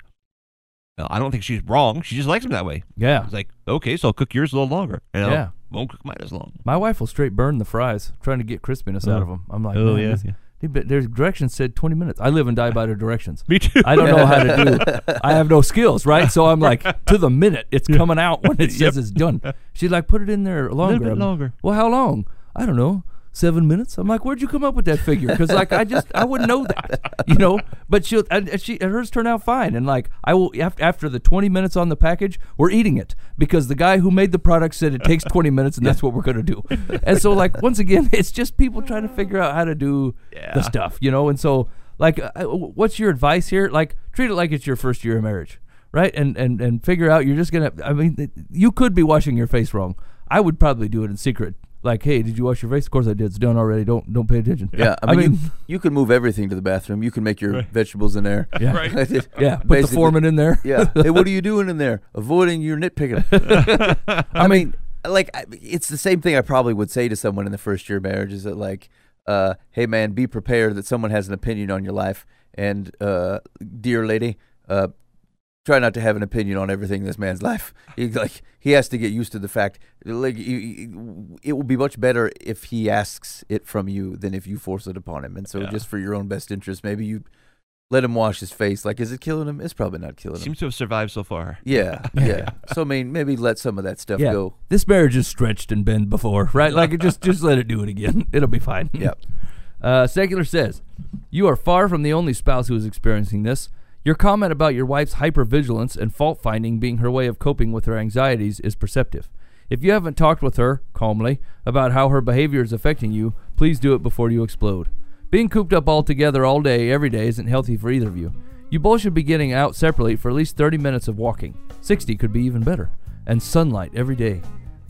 Now, I don't think she's wrong. She just likes them that way. Yeah. It's like, okay, so I'll cook yours a little longer. And yeah. I won't cook mine as long. My wife will straight burn the fries, trying to get crispiness oh. out of them. I'm like, oh, yeah. yeah. Their directions said twenty minutes. I live and die by their directions. Me too. I don't know how to do it. I have no skills, right? So I'm like, to the minute, it's coming out when it says yep. it's done. She's like, put it in there longer. A little bit longer. Well, how long? I don't know. Seven minutes. I'm like, where'd you come up with that figure? Because like, I just, I wouldn't know that, you know. But she'll, and she, and hers turned out fine. And like, I will after the twenty minutes on the package, we're eating it because the guy who made the product said it takes twenty minutes, and that's what we're gonna do. And so like, once again, it's just people trying to figure out how to do yeah. the stuff, you know. And so like, uh, what's your advice here? Like, treat it like it's your first year of marriage, right? And and and figure out you're just gonna. I mean, you could be washing your face wrong. I would probably do it in secret. Like, hey, did you wash your face? Of course I did. It's done already. Don't don't pay attention. Yeah, I mean, I mean you, you can move everything to the bathroom. You can make your right. vegetables in there. Yeah, right. it, yeah. Put the foreman in there. Yeah. Hey, what are you doing in there? Avoiding your nitpicking. I, I mean, mean, like, I, it's the same thing I probably would say to someone in the first year of marriage is that, like, uh, hey, man, be prepared that someone has an opinion on your life. And, uh, dear lady, uh, try not to have an opinion on everything in this man's life. He, like, he has to get used to the fact, like, you, it will be much better if he asks it from you than if you force it upon him. And so yeah. just for your own best interest, maybe you let him wash his face. Like, is it killing him? It's probably not killing him. Seems to have survived so far. Yeah, yeah. So, I mean, maybe let some of that stuff yeah. go. This marriage is stretched and bent before, right? Like, it just, just let it do it again. It'll be fine. Yeah. Uh, Secular says, you are far from the only spouse who is experiencing this. Your comment about your wife's hypervigilance and fault-finding being her way of coping with her anxieties is perceptive. If you haven't talked with her, calmly, about how her behavior is affecting you, please do it before you explode. Being cooped up all together all day, every day isn't healthy for either of you. You both should be getting out separately for at least thirty minutes of walking. sixty could be even better. And sunlight every day.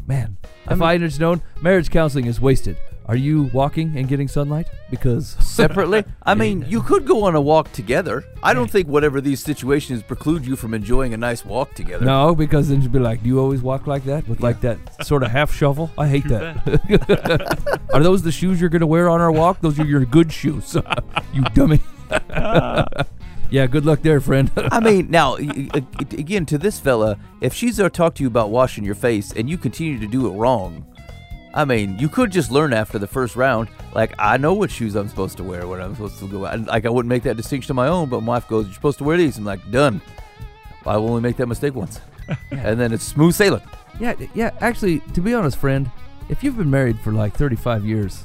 Man, I if mean, I had just known, marriage counseling is wasted. Are you walking and getting sunlight? Because separately? I mean, you could go on a walk together. I don't think whatever these situations preclude you from enjoying a nice walk together. No, because then you'd be like, do you always walk like that? With yeah. like that sort of half shovel? I hate that. Are those the shoes you're going to wear on our walk? Those are your good shoes. You dummy. Yeah, good luck there, friend. I mean, now, again, to this fella, if she's there to talk to you about washing your face and you continue to do it wrong, I mean, you could just learn after the first round, like, I know what shoes I'm supposed to wear, what I'm supposed to go out. Like, I wouldn't make that distinction on my own, but my wife goes, you're supposed to wear these. I'm like, done. I will only make that mistake once. And then it's smooth sailing. Yeah, yeah. Actually, to be honest, friend, if you've been married for like thirty-five years,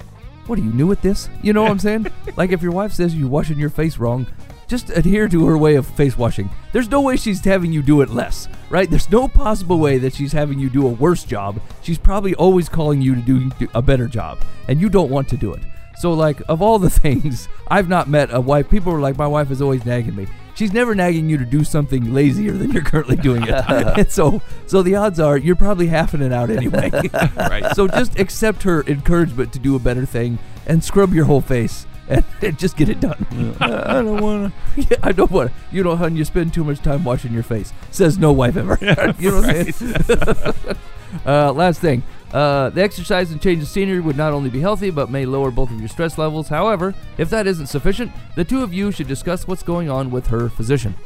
what are you new at this? You know what I'm saying? Like, if your wife says you're washing your face wrong, just adhere to her way of face washing. There's no way she's having you do it less, right? There's no possible way that she's having you do a worse job. She's probably always calling you to do a better job, and you don't want to do it. So, like, of all the things, I've not met a wife. People are like, my wife is always nagging me. She's never nagging you to do something lazier than you're currently doing it. And so, so the odds are you're probably halfing it out anyway. Right. So just accept her encouragement to do a better thing and scrub your whole face. And, and just get it done. uh, I don't want to. Yeah, I don't want to. You know, hun, you spend too much time washing your face. Says no wife ever. Yeah, you know right. what I'm saying? uh, last thing. Uh, the exercise and change of scenery would not only be healthy, but may lower both of your stress levels. However, if that isn't sufficient, the two of you should discuss what's going on with her physician.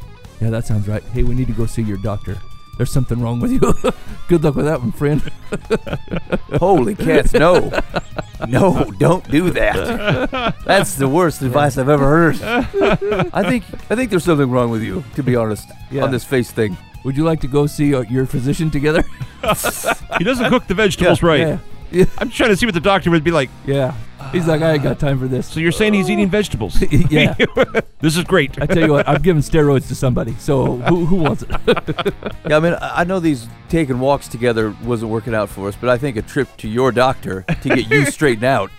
Yeah, that sounds right. Hey, we need to go see your doctor. There's something wrong with you. Good luck with that one, friend. Holy cats, no. No, don't do that. That's the worst advice I've ever heard. I think I think there's something wrong with you, to be honest, yeah. on this face thing. Would you like to go see uh, your physician together? He doesn't cook the vegetables yeah, right. Yeah. Yeah. I'm trying to see what the doctor would be like. Yeah. He's like, I ain't got time for this. So you're saying he's eating vegetables? Yeah. This is great. I tell you what, I've given steroids to somebody, so who, who wants it? Yeah, I mean, I know these taking walks together wasn't working out for us, but I think a trip to your doctor to get you straightened out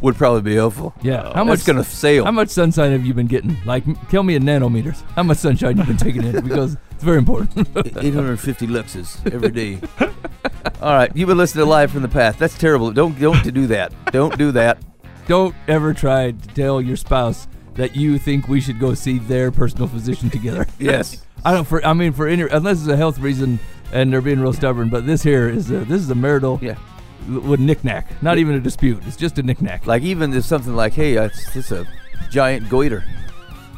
would probably be helpful. Yeah. How much going to sail? How much sunshine have you been getting? Like, tell me in nanometers. How much sunshine you've been taking in? Because it's very important. eight hundred fifty luxes every day. All right, you've been listening to Live from the Path. That's terrible. Don't don't do that. Don't do that. Don't ever try to tell your spouse that you think we should go see their personal physician together. Yes. I don't. For I mean, for any unless it's a health reason, and they're being real stubborn. But this here is a, this is a marital yeah. with knick-knack. Not yeah. even a dispute. It's just a knick-knack. Like even there's something like, hey, it's, it's a giant goiter.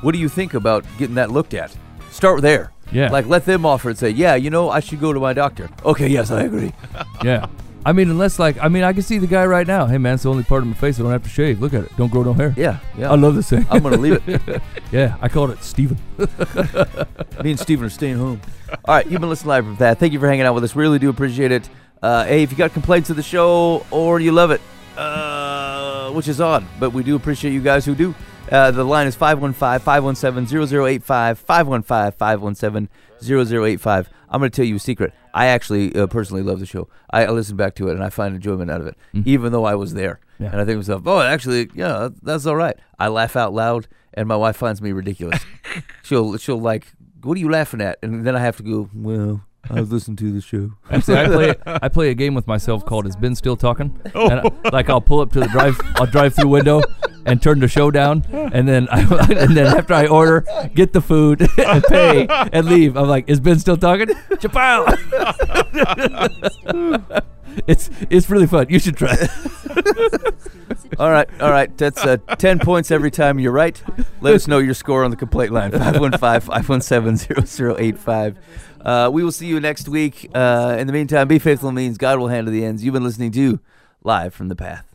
What do you think about getting that looked at? Start there. Yeah. Like let them offer and say, yeah, you know, I should go to my doctor. Okay, yes, I agree. Yeah. I mean, unless like, I mean, I can see the guy right now. Hey, man, it's the only part of my face I don't have to shave. Look at it. Don't grow no hair. Yeah, yeah. I love this thing. I'm going to leave it. Yeah, I called it Steven. Me and Steven are staying home. All right, you've been listening live from that. Thank you for hanging out with us. Really do appreciate it. Uh, hey, if you got complaints of the show or you love it, uh, which is odd, but we do appreciate you guys who do. Uh, the line is five one five, five one seven, zero zero eight five, five one five, five one seven, zero zero eight five. I'm going to tell you a secret. I actually uh, personally love the show. I, I listen back to it, and I find enjoyment out of it, mm-hmm. even though I was there. Yeah. And I think to myself, oh, actually, yeah, that's all right. I laugh out loud, and my wife finds me ridiculous. she'll, she'll like, what are you laughing at? And then I have to go, well, I was listening to the show. Actually, I play I play a game with myself called Is Ben Still Talking? Oh. And I, like I'll pull up to the drive I'll drive through window and turn the show down, and then I, and then after I order, get the food and pay and leave. I'm like, is Ben still talking? Chappelle. It's it's really fun. You should try it. All right, all right. That's uh, ten points every time you're right. Let us know your score on the complaint line, five one five, five one seven, zero zero eight five. Uh, we will see you next week. Uh, in the meantime, be faithful means God will handle the ends. You've been listening to Live from the Path.